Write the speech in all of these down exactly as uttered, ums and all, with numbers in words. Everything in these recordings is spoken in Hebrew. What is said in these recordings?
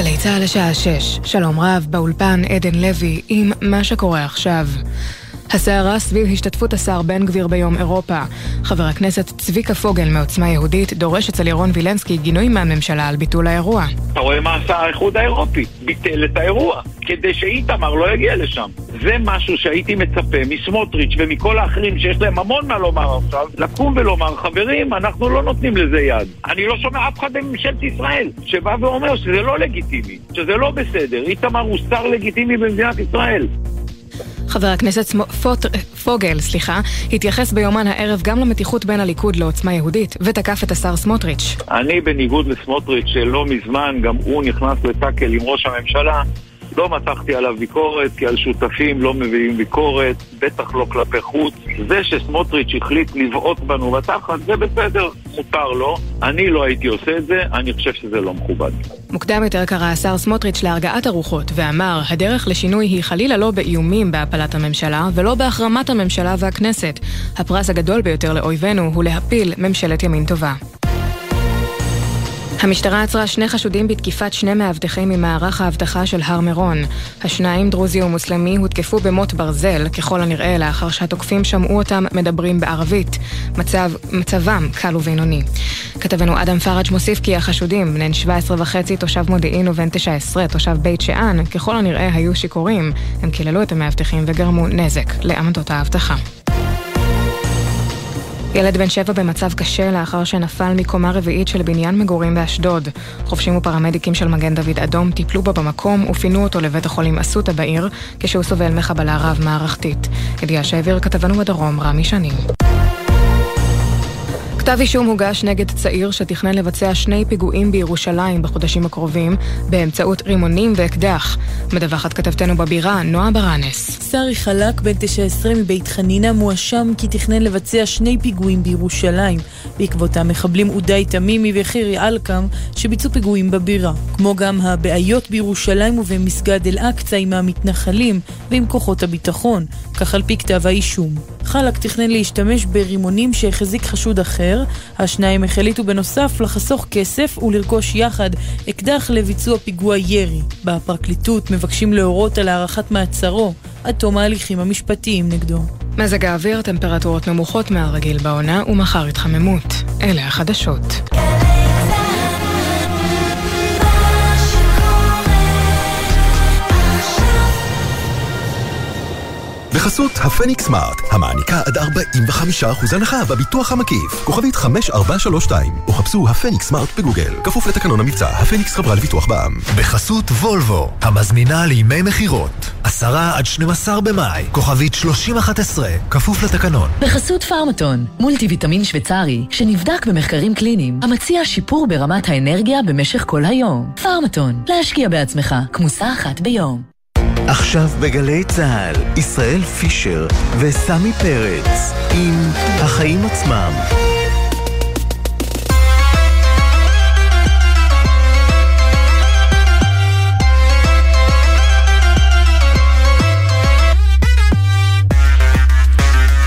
גלי צהל לשעה שש. שלום רב, באולפן עדן לוי עם מה שקורה עכשיו. הסערה סביב השתתפות השר בן גביר ביום אירופה. חבר הכנסת צביקה פוגל מעוצמה יהודית דורש אצל אירון וילנסקי גינוי מהממשלה על ביטול האירוע. אתה רואה מה עשה האיחוד האירופי? ביטל את האירוע כדי שאיתמר לא יגיע לשם. זה משהו שהייתי מצפה מסמוטריץ' ומכל האחרים שיש להם המון מה לומר עכשיו, לקום ולומר, חברים, אנחנו לא נותנים לזה יד. אני לא שומע אף אחד בממשלת ישראל שבא ואומר שזה לא לגיטימי, שזה לא בסדר. איתמר הוא שר לגיטימי במדינת ישראל. חבר הכנסת פוגל, סליחה, התייחס ביומן הערב גם למתיחות בין הליכוד לעוצמה יהודית, ותקף את השר סמוטריץ'. אני בניגוד לסמוטריץ' שלא מזמן גם הוא נכנס לטאקל עם ראש הממשלה, לא מתחתי עליו ביקורת, כי על שותפים לא מביאים ביקורת, בטח לא כלפי חוץ. זה שסמוטריץ' החליט לבעוט בנו בתחת, זה בסדר, מותר לו. אני לא הייתי עושה את זה, אני חושב שזה לא מכובד. מוקדם יותר קרא השר סמוטריץ' להרגעת הרוחות, ואמר, הדרך לשינוי היא חלילה לא באיומים בהפלת הממשלה, ולא בהחרמת הממשלה והכנסת. הפרס הגדול ביותר לאויבינו הוא להפיל ממשלת ימין טובה. המשטרה עצרה שני חשודים בתקיפת שני מאבטחים ממערך האבטחה של הר מרון. השניים, דרוזי ומוסלמי, הותקפו במות ברזל, ככל הנראה לאחר שהתוקפים שמעו אותם מדברים בערבית. מצב, מצבם קל ובינוני. כתבנו אדם פרג' מוסיף כי החשודים, בן שבע עשרה וחצי תושב מודיעין ובן תשע עשרה תושב בית שאן, ככל הנראה היו שיכורים. הם קיללו את המאבטחים וגרמו נזק לעמדות האבטחה. ילד בן שבע במצב קשה לאחר שנפל מקומה רביעית של בניין מגורים באשדוד. חובשים ופרמדיקים של מגן דוד אדום טיפלו בו במקום ופינו אותו לבית החולים אסותא בעיר, כשהוא סובל מחבלה רב-מערכתית. ידיעה שהעביר כתבנו בדרום רמי שני. כתב אישום הוגש נגד צעיר שתכנן לבצע שני פיגועים בירושלים בחודשים הקרובים באמצעות רימונים ואקדח. מדווחת כתבתנו בבירה נועה ברנס. סרי חלק בן תשע עשרה מבית חנינה מואשם כי תכנן לבצע שני פיגועים בירושלים. בעקבותם מחבלים אודי תמימי וחירי אלקם שביצעו פיגועים בבירה. כמו גם הבעיות בירושלים ובמסגד אל אקצא עם המתנחלים ועם כוחות הביטחון. כך על פי כתב האישום. חלק תכנן להשתמש ברימונים שהחזיק חשוד אחר. השניים החליטו בנוסף לחסוך כסף ולרכוש יחד אקדח לביצוע פיגוע ירי. בפרקליטות מבקשים להורות על הערכת מעצרו עד תום ההליכים המשפטיים נגדו. מזג האוויר, טמפרטורות נמוכות מהרגיל בעונה ומחר התחממות. אלה החדשות. בחסות הפניקס סמארט, המעניקה עד ארבעים וחמישה אחוז הנחה בביטוח המקיף. כוכבית חמש ארבע שלוש שתיים, או חפשו הפניקס סמארט בגוגל. כפוף לתקנון המבצע, הפניקס חברה לביטוח בע"מ. בחסות וולבו, המזמינה לימי מחירות. עשרה עד שנים עשר במאי, כוכבית שלושים ואחת עשרה, כפוף לתקנון. בחסות פארמטון, מולטי ויטמין שוויצרי, שנבדק במחקרים קליניים, המציע שיפור ברמת האנרגיה במשך כל היום. פארמטון, להשקיע בעצמך, כמוסה אחת ביום. עכשיו בגלי צהל, ישראל פישר וסמי פרץ עם החיים עצמם.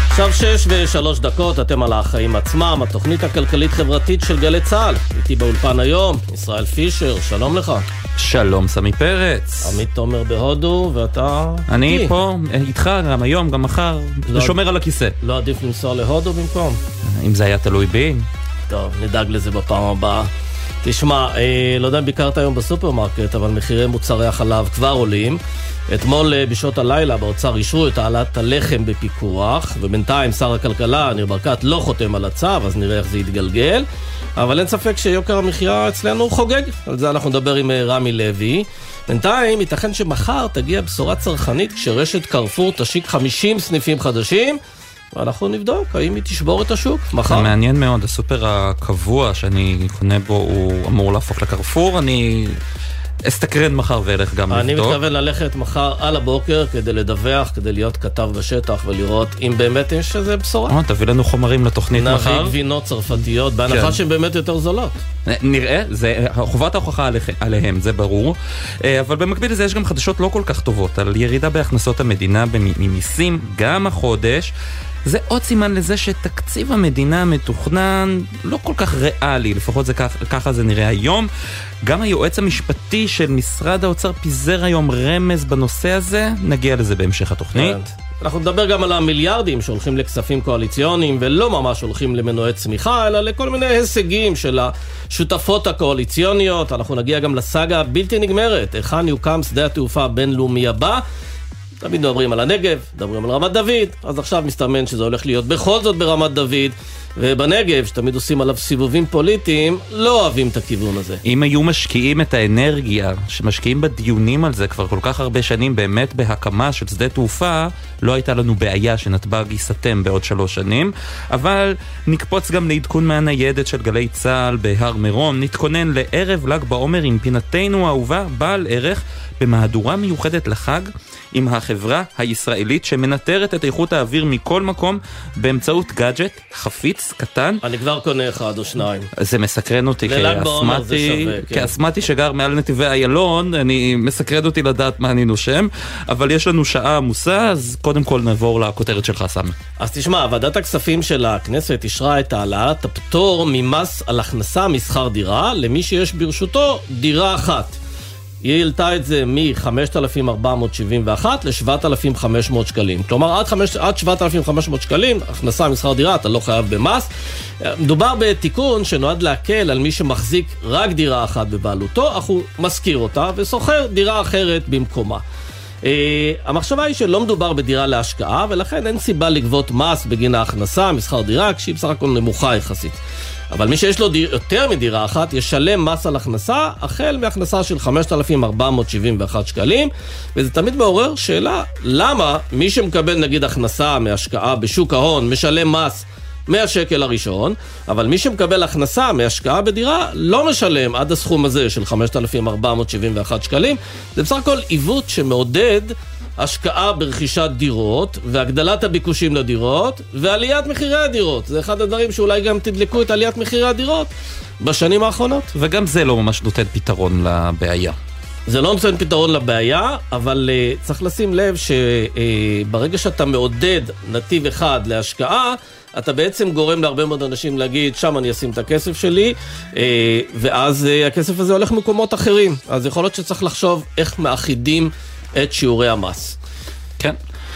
עכשיו שש ושלוש דקות, אתם על החיים עצמם, התוכנית הכלכלית-חברתית של גלי צהל. איתי באולפן היום, ישראל פישר, שלום לך. שלום סמי פרץ. עמית תומר בהודו, ואתה... אני פה, איתך גם היום, גם מחר, שומר על הכיסא. לא עדיף לנסוע להודו במקום? אם זה היה תלוי בי. טוב, נדאג לזה בפעם הבאה. תשמע, לא יודע אם ביקרת היום בסופרמרקט, אבל מחירי מוצרי החלב כבר עולים. אתמול בשעות הלילה באוצר אישרו את העלאת הלחם בפיקוח, ובינתיים שר הכלכלה ניר ברקת לא חותם על הצו, אז נראה איך זה יתגלגל. אבל אין ספק שיוקר המחיה אצלנו חוגג, על זה אנחנו נדבר עם רמי לוי. בינתיים ייתכן שמחר תגיע בשורה צרכנית כשרשת קרפור תשיק חמישים סניפים חדשים, ואנחנו נבדוק האם היא תשבור את השוק מחר. זה מעניין מאוד, הסופר הקבוע שאני קונה בו הוא אמור להפוך לקרפור, אני... אסתקרן מחר ואלך גם לבדוק. אני מתכוון ללכת מחר על הבוקר כדי לדווח, כדי להיות כתב בשטח ולראות אם באמת יש איזה בשורה. תביא לנו חומרים לתוכנית מחר. נביא גבינות צרפתיות, בהנחה שהן באמת יותר זולות. נראה, זה חובת ההוכחה עליהם, זה ברור. אבל במקביל לזה יש גם חדשות לא כל כך טובות על ירידה בהכנסות המדינה ממיסים גם החודש. זה עוד סימן לזה שתקציב המדינה מתוכנן לא כל כך ריאלי, לפחות זה כך, ככה זה נראה היום. גם היועץ המשפטי של משרד האוצר פיזר היום רמז בנושא הזה, נגיע לזה בהמשך התוכנית. אנחנו נדבר גם על המיליארדים שהולכים לכספים קואליציוניים ולא ממש הולכים למנועי צמיחה, אלא לכל מיני הישגים של השותפות הקואליציוניות. אנחנו נגיע גם לסאגה הבלתי נגמרת, איכן יוקם שדה התעופה הבינלאומי הבא. תמיד מדברים על הנגב, מדברים על רמת דוד, אז עכשיו מסתמן שזה הולך להיות בכל זאת ברמת דוד, ובנגב, שתמיד עושים עליו סיבובים פוליטיים, לא אוהבים את הכיוון הזה. אם היו משקיעים את האנרגיה, שמשקיעים בדיונים על זה כבר כל כך הרבה שנים, באמת בהקמה של שדה תעופה, לא הייתה לנו בעיה שנתב"ג ייסתם בעוד שלוש שנים, אבל נקפוץ גם לעדכון מהניידת של גלי צהל בהר מרון, נתכונן לערב ל"ג בעומר עם פינתנו האהובה, בעל ערך במהדורה מיוחדת לחג, עם החברה הישראלית שמנטרת את איכות האוויר מכל מקום באמצעות גאדג'ט, חפיץ, קטן. אני כבר קונה אחד או שניים. זה מסקרן אותי כאסמטי, כאסמטי שגר מעל נתיבי איילון, אני מסקרן אותי לדעת מה אני נושם, אבל יש לנו שעה עמוסה, אז קודם כל נעבור לכותרת שלך, סמי. אז תשמע, ועדת הכספים של הכנסת אישרה את העלאת הפטור ממס על הכנסה מסחר דירה, למי שיש ברשותו דירה אחת. היא העלתה את זה מ-חמשת אלפים ארבע מאות שבעים ואחת ל-שבעת אלפים וחמש מאות שקלים. כלומר, עד, עד שבעת אלפים וחמש מאות שקלים, הכנסה מסחר דירה, אתה לא חייב במס. מדובר בתיקון שנועד להקל על מי שמחזיק רק דירה אחת בבעלותו, אך הוא מזכיר אותה וסוחר דירה אחרת במקומה. Uh, המחשבה היא שלא מדובר בדירה להשקעה, ולכן אין סיבה לגבות מס בגין ההכנסה מסחר דירה, כשהיא בסך הכל נמוכה יחסית. אבל מי שיש לו דיר, יותר מדירה אחת ישלם מס על הכנסה, החל מהכנסה של חמשת אלפים ארבע מאות שבעים ואחת שקלים, וזה תמיד מעורר שאלה, למה מי שמקבל נגיד הכנסה מהשקעה בשוק ההון משלם מס מאה שקל הראשון, אבל מי שמקבל הכנסה מהשקעה בדירה לא משלם עד הסכום הזה של חמשת אלפים ארבע מאות שבעים ואחת שקלים. זה בסך הכל עיוות שמעודד השקעה ברכישת דירות והגדלת הביקושים לדירות ועליית מחירי הדירות. זה אחד הדברים שאולי גם תדלקו את עליית מחירי הדירות בשנים האחרונות. וגם זה לא ממש נותן פתרון לבעיה. זה לא נותן פתרון לבעיה, אבל uh, צריך לשים לב שברגע uh, שאתה מעודד נתיב אחד להשקעה, אתה בעצם גורם להרבה מאוד אנשים להגיד, שם אני אשים את הכסף שלי, ואז הכסף הזה הולך מקומות אחרים. אז יכול להיות שצריך לחשוב איך מאחידים את שיעורי המס. כן.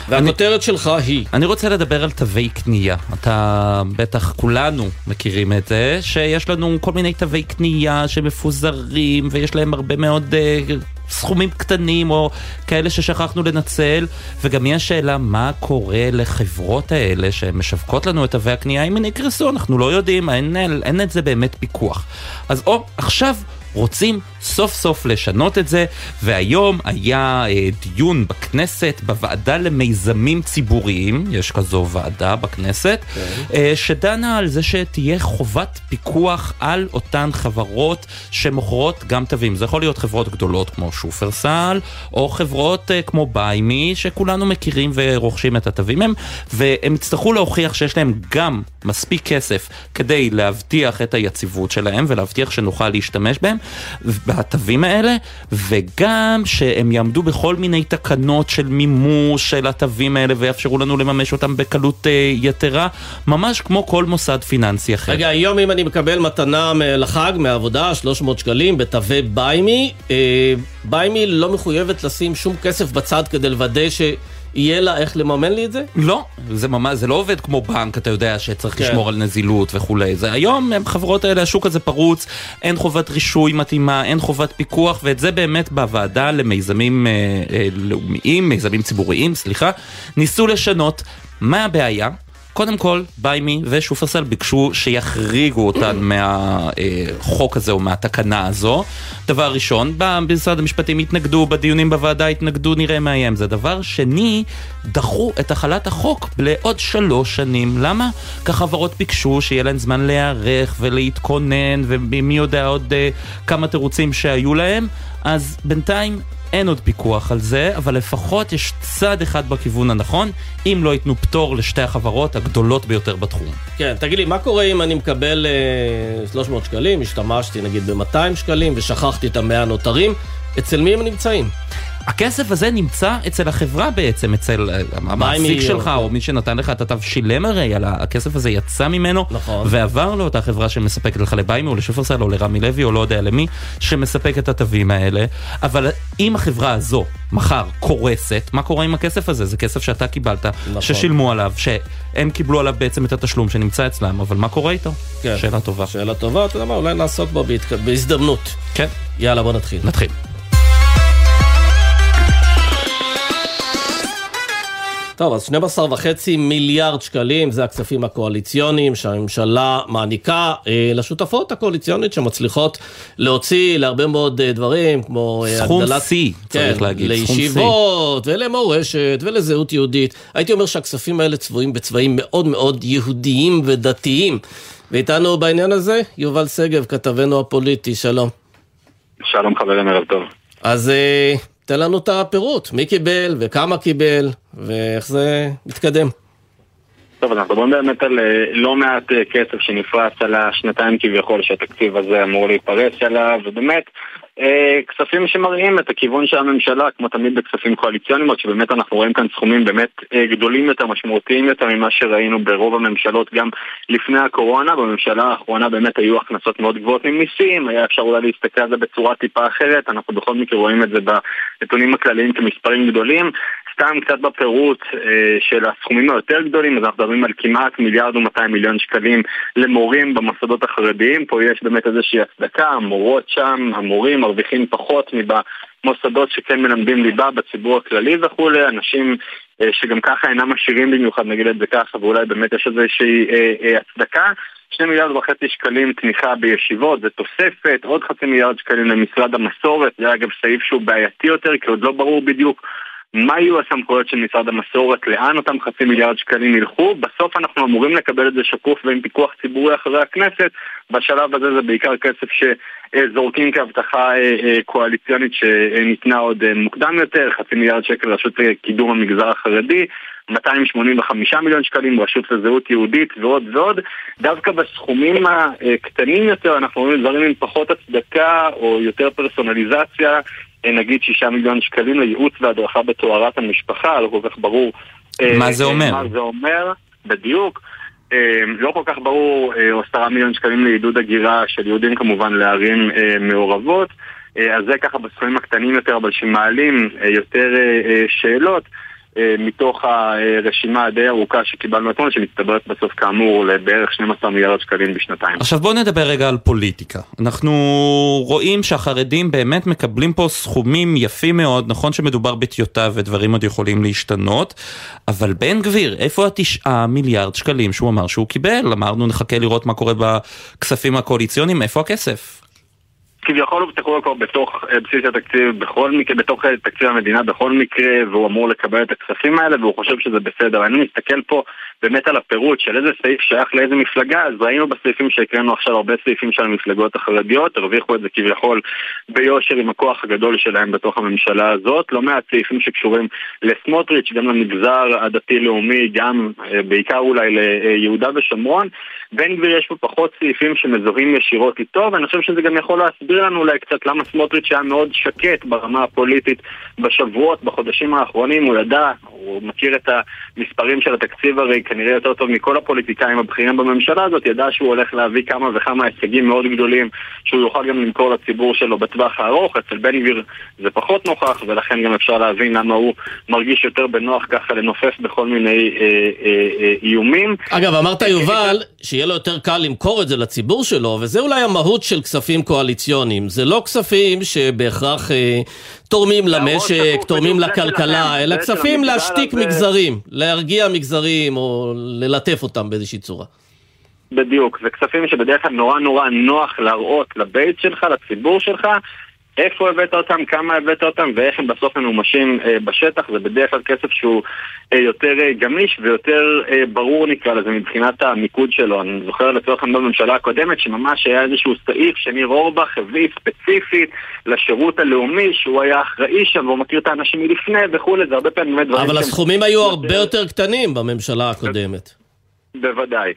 והכותרת שלך היא... אני רוצה לדבר על תווי קנייה. אתה בטח כולנו מכירים את זה, שיש לנו כל מיני תווי קנייה שמפוזרים, ויש להם הרבה מאוד... סכומים קטנים או כאלה ששכחנו לנצל, וגם יש שאלה מה קורה לחברות האלה שמשווקות לנו את תווי הקנייה, אם הן יקרסו, אנחנו לא יודעים, אין, אין את זה באמת פיקוח. אז או, עכשיו רוצים סוף סוף לשנות את זה, והיום היה אה, דיון בכנסת, בוועדה למיזמים ציבוריים, יש כזו ועדה בכנסת, okay. אה, שדנה על זה שתהיה חובת פיקוח על אותן חברות שמוכרות גם תווים. זה יכול להיות חברות גדולות כמו שופרסל, או חברות אה, כמו ביימי, שכולנו מכירים ורוכשים את התווים הם, והם יצטרכו להוכיח שיש להם גם מספיק כסף, כדי להבטיח את היציבות שלהם, ולהבטיח שנוכל להשתמש בהם, התווים האלה, וגם שהם יעמדו בכל מיני תקנות של מימוש של התווים האלה ויאפשרו לנו לממש אותם בקלות יתרה, ממש כמו כל מוסד פיננסי אחר. רגע, היום אם אני מקבל מתנה לחג מהעבודה, שלוש מאות שקלים בתווי ביימי, ביימי לא מחויבת לשים שום כסף בצד כדי לוודא ש... יהיה לה איך לממן לי את זה? לא, זה ממש, זה לא עובד כמו בנק, אתה יודע שצריך לשמור על נזילות וכולי. זה היום, חברות האלה, השוק הזה פרוץ, אין חובת רישוי מתאימה, אין חובת פיקוח, ואת זה באמת בוועדה למיזמים לאומיים, מיזמים ציבוריים, סליחה, ניסו לשנות. מה הבעיה? קודם כל, ביימי ושופרסל ביקשו שיחריגו אותן מהחוק הזה או מהתקנה הזו. דבר ראשון, במשרד המשפטים התנגדו, בדיונים בוועדה התנגדו, נראה מה יהיה עם זה. דבר שני, דחו את החלת החוק לעוד שלוש שנים. למה? כך חברות ביקשו שיהיה להן זמן להיערך ולהתכונן, ומי יודע עוד כמה תירוצים שהיו להם. אז בינתיים אין עוד פיקוח על זה, אבל לפחות יש צד אחד בכיוון הנכון, אם לא ייתנו פטור לשתי החברות הגדולות ביותר בתחום. כן, תגיד לי, מה קורה אם אני מקבל uh, שלוש מאות שקלים, השתמשתי נגיד ב-מאתיים שקלים, ושכחתי את המאה הנותרים, אצל מי הם נמצאים? הכסף הזה נמצא אצל החברה בעצם, אצל המעסיק שלך, או מי שנתן לך, אתה תבשילם הרי, הכסף הזה יצא ממנו, ועבר לו אותה חברה שמספקת לך לביימי, או לשופרסל, או לרמי לוי, או לא יודע למי, שמספק את התווים האלה. אבל אם החברה הזו, מחר, קורסת, מה קורה עם הכסף הזה? זה כסף שאתה קיבלת, ששילמו עליו, שהם קיבלו עליו בעצם את התשלום שנמצא אצלם, אבל מה קורה איתו? שאלה טובה. שאלה טובה, אתה יודע, אולי נעסוק בה בהזדמנות. כן. יאללה, בוא נתחיל. נתחיל. טוב, אז שנים עשר וחצי מיליארד שקלים, זה הכספים הקואליציוניים שהממשלה מעניקה אה, לשותפות הקואליציונית שמצליחות להוציא להרבה מאוד אה, דברים, כמו אה, סכום הגדלת... סי, צריך כן, להגיד, לישיבות, סכום ולמורשת, ולזהות יהודית. הייתי אומר שהכספים האלה צבועים בצבעים מאוד מאוד יהודיים ודתיים. ואיתנו בעניין הזה, יובל סגב, כתבנו הפוליטי, שלום. שלום חברים, ערב טוב. אז... אה... תן לנו את הפירוט, מי קיבל וכמה קיבל, ואיך זה מתקדם. טוב, אנחנו מדברים באמת על לא מעט כסף שנפרץ על השנתיים כביכול שהתקציב הזה אמור להיפרץ עליו, ובאמת כספים שמראים את הכיוון של הממשלה, כמו תמיד בכספים קואליציוניים, שבאמת אנחנו רואים כאן סכומים באמת גדולים יותר, משמעותיים יותר ממה שראינו ברוב הממשלות גם לפני הקורונה. בממשלה האחרונה באמת היו הכנסות מאוד גבוהות ממיסים, היה אפשר אולי להסתכל על זה בצורה טיפה אחרת, אנחנו בכל מקרה רואים את זה בנתונים הכלליים כמספרים גדולים. סתם קצת בפירוט של הסכומים היותר גדולים, אז אנחנו מדברים על כמעט מיליארד ומאתיים מיליון שקלים למורים במוסדות החרדיים, פה יש באמת איזושהי הצדקה, המורות שם, המורים מרוויחים פחות מבמוסדות שכן מלמדים ליבה בציבור הכללי וכולי, אנשים שגם ככה אינם עשירים במיוחד, נגיד את זה ככה, ואולי באמת יש איזושהי הצדקה. שני מיליארד וחצי שקלים תמיכה בישיבות, זה תוספת, עוד חצי מיליארד שקלים למשרד המסורת, זה אגב סעיף שהוא בעייתי יותר, כי עוד לא ברור בדיוק מה יהיו הסמכויות של משרד המסורת, לאן אותם חצי מיליארד שקלים ילכו. בסוף אנחנו אמורים לקבל את זה שקוף ועם פיקוח ציבורי אחרי הכנסת. בשלב הזה זה בעיקר כסף שזורקים כהבטחה קואליציונית שניתנה עוד מוקדם יותר, חצי מיליארד שקל רשות קידום המגזר החרדי, מאתיים שמונים וחמישה מיליון שקלים רשות לזהות יהודית ועוד ועוד. דווקא בסכומים הקטנים יותר אנחנו רואים דברים עם פחות הצדקה או יותר פרסונליזציה, נגיד שישה מיליון שקלים לייעוץ והדרכה בתוארת המשפחה, לא כל כך ברור מה זה אומר, מה זה אומר בדיוק, לא כל כך ברור, או עשרה מיליון שקלים לעידוד הגירה של יהודים כמובן לערים מעורבות. אז זה ככה בסכומים הקטנים יותר, אבל שמעלים יותר שאלות מתוך הרשימה הדי ארוכה שקיבלנו אתמול, שמתתברת בסוף כאמור לבערך שנים עשר מיליארד שקלים בשנתיים. עכשיו בואו נדבר רגע על פוליטיקה. אנחנו רואים שהחרדים באמת מקבלים פה סכומים יפים מאוד, נכון שמדובר בטיוטה ודברים עוד יכולים להשתנות, אבל בן גביר, איפה התשעה מיליארד שקלים שהוא אמר שהוא קיבל? אמרנו נחכה לראות מה קורה בכספים הקואליציוניים, איפה הכסף? כביכול הוא תקוע כבר בתוך בסיס התקציב, בכל מקרה, בתוך תקציב המדינה בכל מקרה, והוא אמור לקבל את הכספים האלה, והוא חושב שזה בסדר. אני מסתכל פה באמת על הפירוט של איזה סעיף שייך לאיזה מפלגה, אז ראינו בסעיפים שהקראנו עכשיו הרבה סעיפים של המפלגות החרדיות, הרוויחו את זה כביכול ביושר עם הכוח הגדול שלהם בתוך הממשלה הזאת, לא מעט סעיפים שקשורים לסמוטריץ', גם למגזר הדתי-לאומי, גם בעיקר אולי ליהודה ושמרון. בן גביר יש פה פחות סעיפים שמזוהים ישירות איתו, ואני חושב שזה גם יכול להסביר לנו אולי קצת למה סמוטריץ' היה מאוד שקט ברמה הפוליטית בשבועות, בחודשים האחרונים. הוא ידע, הוא מכיר את המספרים של התקציב הרי כנראה יותר טוב מכל הפוליטיקאים הבכירים בממשלה הזאת, ידע שהוא הולך להביא כמה וכמה הישגים מאוד גדולים שהוא יוכל גם למכור לציבור שלו בטווח הארוך. אצל בן גביר זה פחות נוכח, ולכן גם אפשר להבין למה הוא מרגיש יותר בנוח ככה לנופף בכל מיני אה, אה, אה, איומים. אגב, אמרת יובל שיהיה לו יותר קל למכור את זה לציבור שלו, וזה אולי המהות של כספים קואליציוניים. זה לא כספים שבהכרח אה, תורמים למשק, תורמים לכלכלה, אלא כספים להשתיק מגזרים, להרגיע מגזרים או ללטף אותם באיזושהי צורה. בדיוק, זה כספים שבדרך כלל נורא נורא נוח להראות לבית שלך, לציבור שלך, איפה הבאת אותם, כמה הבאת אותם, ואיך הם בסוף ממומשים בשטח. זה בדרך כלל כסף שהוא יותר גמיש ויותר ברור, נקרא לזה, מבחינת המיקוד שלו. אני זוכר לצורך בממשלה הקודמת שממש היה איזשהו סעיף שניר אורבך הביא ספציפית לשירות הלאומי, שהוא היה אחראי שם והוא מכיר את האנשים מלפני וכו'. זה הרבה פעמים דברים. אבל הסכומים היו הרבה יותר קטנים בממשלה הקודמת. בוודאי.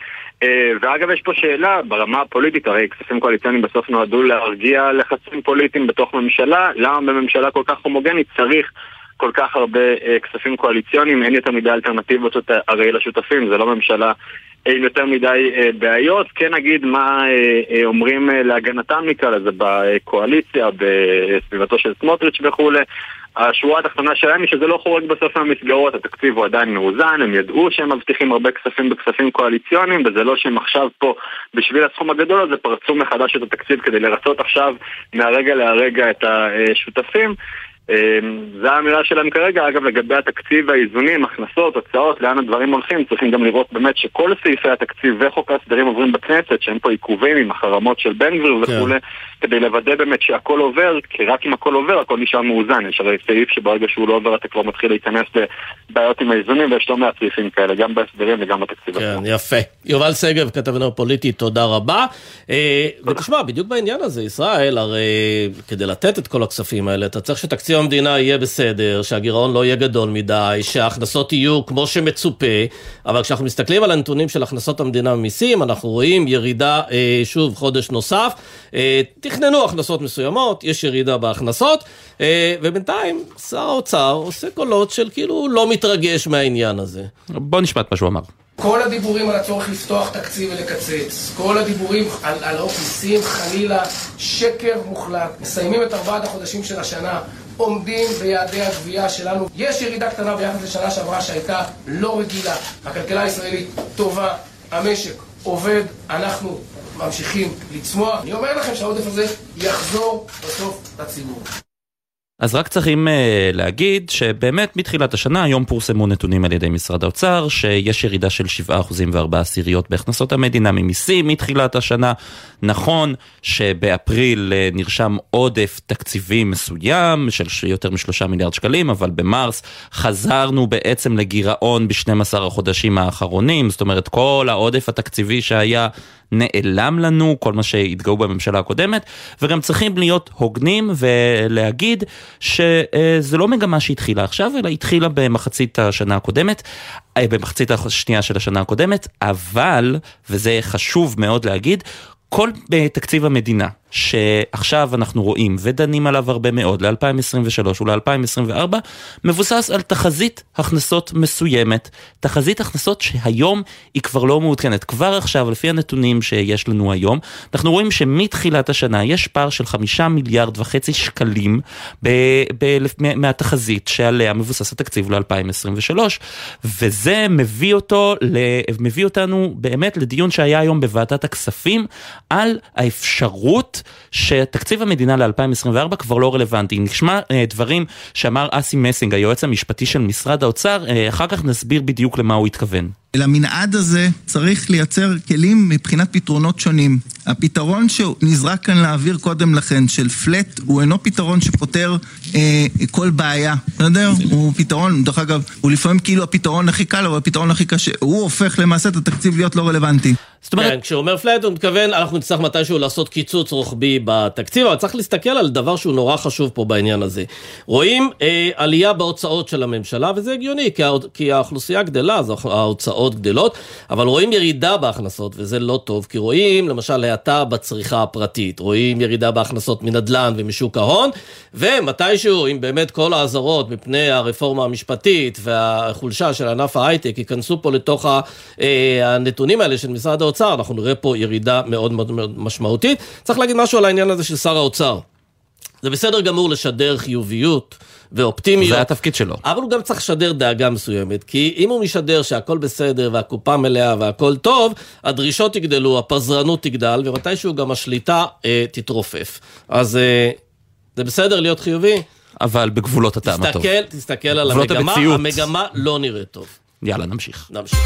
ואגב, יש פה שאלה ברמה הפוליטית, הרי כספים קואליציוניים בסוף נועדו להרגיע לחצים פוליטיים בתוך ממשלה. למה בממשלה כל כך הומוגנית צריך כל כך הרבה כספים קואליציוניים? אין יותר מדי אלטרנטיבות הרי לשותפים, זה לא ממשלה אין יותר מדי בעיות. כן נגיד מה אומרים להגנתם מכלל הזה בקואליציה, בסביבתו של סמוטריץ' וכו'. השורה התחתונה שלהם היא שזה לא חורג בסוף מהמסגרות, התקציב הוא עדיין מאוזן, הם ידעו שהם מבטיחים הרבה כספים בכספים קואליציוניים, וזה לא שהם עכשיו פה בשביל הסכום הגדול הזה פרצו מחדש את התקציב כדי לרצות עכשיו מהרגע להרגע את השותפים. זו האמירה שלהם כרגע. אגב, לגבי התקציב, האיזונים, הכנסות, הוצאות, לאן הדברים הולכים, צריכים גם לראות באמת שכל סעיפי התקציב וחוק הסדרים עוברים בכנסת, שהם פה עיכובים עם החרמות של בן גביר וכו', כדי לוודא באמת שהכל עובר, כי רק אם הכל עובר, הכל נשאר מאוזן. יש הרי סעיף שברגע שהוא לא עובר, אתה כבר מתחיל להיכנס לבעיות עם האיזונים, ויש לא מעט סעיפים כאלה, גם בהסדרים וגם בתקציב. כן, יפה. יובל סגב, כתבנו פוליטי, תודה רבה. ותשמע, בדיוק בעניין הזה, ישראל, הרי כדי לתת את כל הכספים האלה, אתה צריך שתקציב המדינה יהיה בסדר, שהגירעון לא יהיה גדול מדי, שההכנסות יהיו כמו שמצופה, אבל כשאנחנו מסתכלים על הנתונים של הכנסות המדינה ממיסים, אנחנו רואים ירידה, אה, שוב, חודש נוסף, אה, תכננו הכנסות מסוימות, יש ירידה בהכנסות, אה, ובינתיים שר האוצר עושה קולות של כאילו לא מתרגש מהעניין הזה. בוא נשמע את מה שהוא אמר. כל הדיבורים על הצורך לפתוח תקציב ולקצץ, כל הדיבורים על, על אופיסים, חלילה, שקר מוחלט. מסיימים את ארבעת החודשים של השנה, עומדים ביעדי הגבייה שלנו. יש ירידה קטנה ביחס לשנה שעברה שהייתה לא רגילה. הכלכלה הישראלית טובה, המשק עובד, אנחנו ממשיכים לצמוח. אני אומר לכם שהעודף הזה יחזור בסוף לציבור. אז רק צריכים להגיד שבאמת מתחילת השנה היום פורסמו נתונים על ידי משרד האוצר שיש ירידה של שבעה אחוזים וארבע עשיריות בהכנסות המדינה ממיסים מתחילת השנה. נכון שבאפריל נרשם עודף תקציבי מסוים של יותר משלושה מיליארד שקלים, אבל במרס חזרנו בעצם לגירעון ב-שנים עשר החודשים האחרונים, זאת אומרת כל העודף התקציבי שהיה נעלם לנו, כל מה שהתגאו בממשלה הקודמת, וגם צריכים להיות הוגנים ולהגיד שזה לא מגמה שהתחילה עכשיו, אלא התחילה במחצית השנה הקודמת, במחצית השנייה של השנה הקודמת, אבל, וזה חשוב מאוד להגיד, כל בתקציב המדינה שעכשיו אנחנו רואים ודנים עליו הרבה מאוד ל-אלפיים עשרים ושלוש ול-אלפיים עשרים וארבע מבוסס על תחזית הכנסות מסוימת, תחזית הכנסות שהיום היא כבר לא מעודכנת. כבר עכשיו לפי הנתונים שיש לנו היום אנחנו רואים שמתחילת השנה יש פער של חמישה מיליארד וחצי שקלים ב- ב- מהתחזית שעליה מבוסס התקציב ל-אלפיים עשרים ושלוש, וזה מביא, אותו, מביא אותנו באמת לדיון שהיה היום בוועדת הכספים על האפשרות שתקציב המדינה ל-אלפיים עשרים וארבע כבר לא רלוונטי. נשמע דברים שאמר אסי מסינג, היועץ המשפטי של משרד האוצר, אחר כך נסביר בדיוק למה הוא התכוון. למנעד הזה צריך לייצר כלים מבחינת פתרונות שונים. הפתרון שנזרק כאן לאוויר קודם לכן של פלט הוא אינו פתרון שפותר אה, כל בעיה. בסדר? הוא פתרון, דרך אגב, הוא לפעמים כאילו הפתרון הכי קל, אבל הפתרון הכי קשה, הוא הופך למעשה את התקציב להיות לא רלוונטי. זאת אומרת, כן, כשאומר פלט הוא מתכוון, אנחנו נצטרך מתישהו לעשות קיצוץ רוחבי בתקציב, אבל צריך להסתכל על דבר שהוא נורא חשוב פה בעניין הזה. רואים אה, עלייה בהוצאות של הממשלה, וזה הגיוני, כי, הא, כי האוכלוסייה גדלה, אז ההוצאות גדלות, אבל רואים ירידה בהכנסות, וזה לא טוב, כי רואים, למשל, האטה בצריכה הפרטית, רואים ירידה בהכנסות מנדל"ן ומשוק ההון, ומתישהו, אם באמת כל העזרות מפני הרפורמה המשפטית והחולשה של ענף ההייטק ייכנסו פה לתוך הנתונים האלה של משרד האוצר, אנחנו נראה פה ירידה מאוד מאוד משמעותית. צריך להגיד משהו על העניין הזה של שר האוצר. זה בסדר גמור לשדר חיוביות ואופטימיות. זה התפקיד שלו. אבל הוא גם צריך לשדר דאגה מסוימת, כי אם הוא משדר שהכל בסדר והקופה מלאה והכל טוב, הדרישות יגדלו, הפזרנות תגדל, ומתישהו גם השליטה אה, תתרופף. אז אה, זה בסדר להיות חיובי. אבל בגבולות הטעם הטוב. תסתכל, תסתכל על המגמה, המציאות. המגמה לא נראה טוב. יאללה, נמשיך. נמשיך.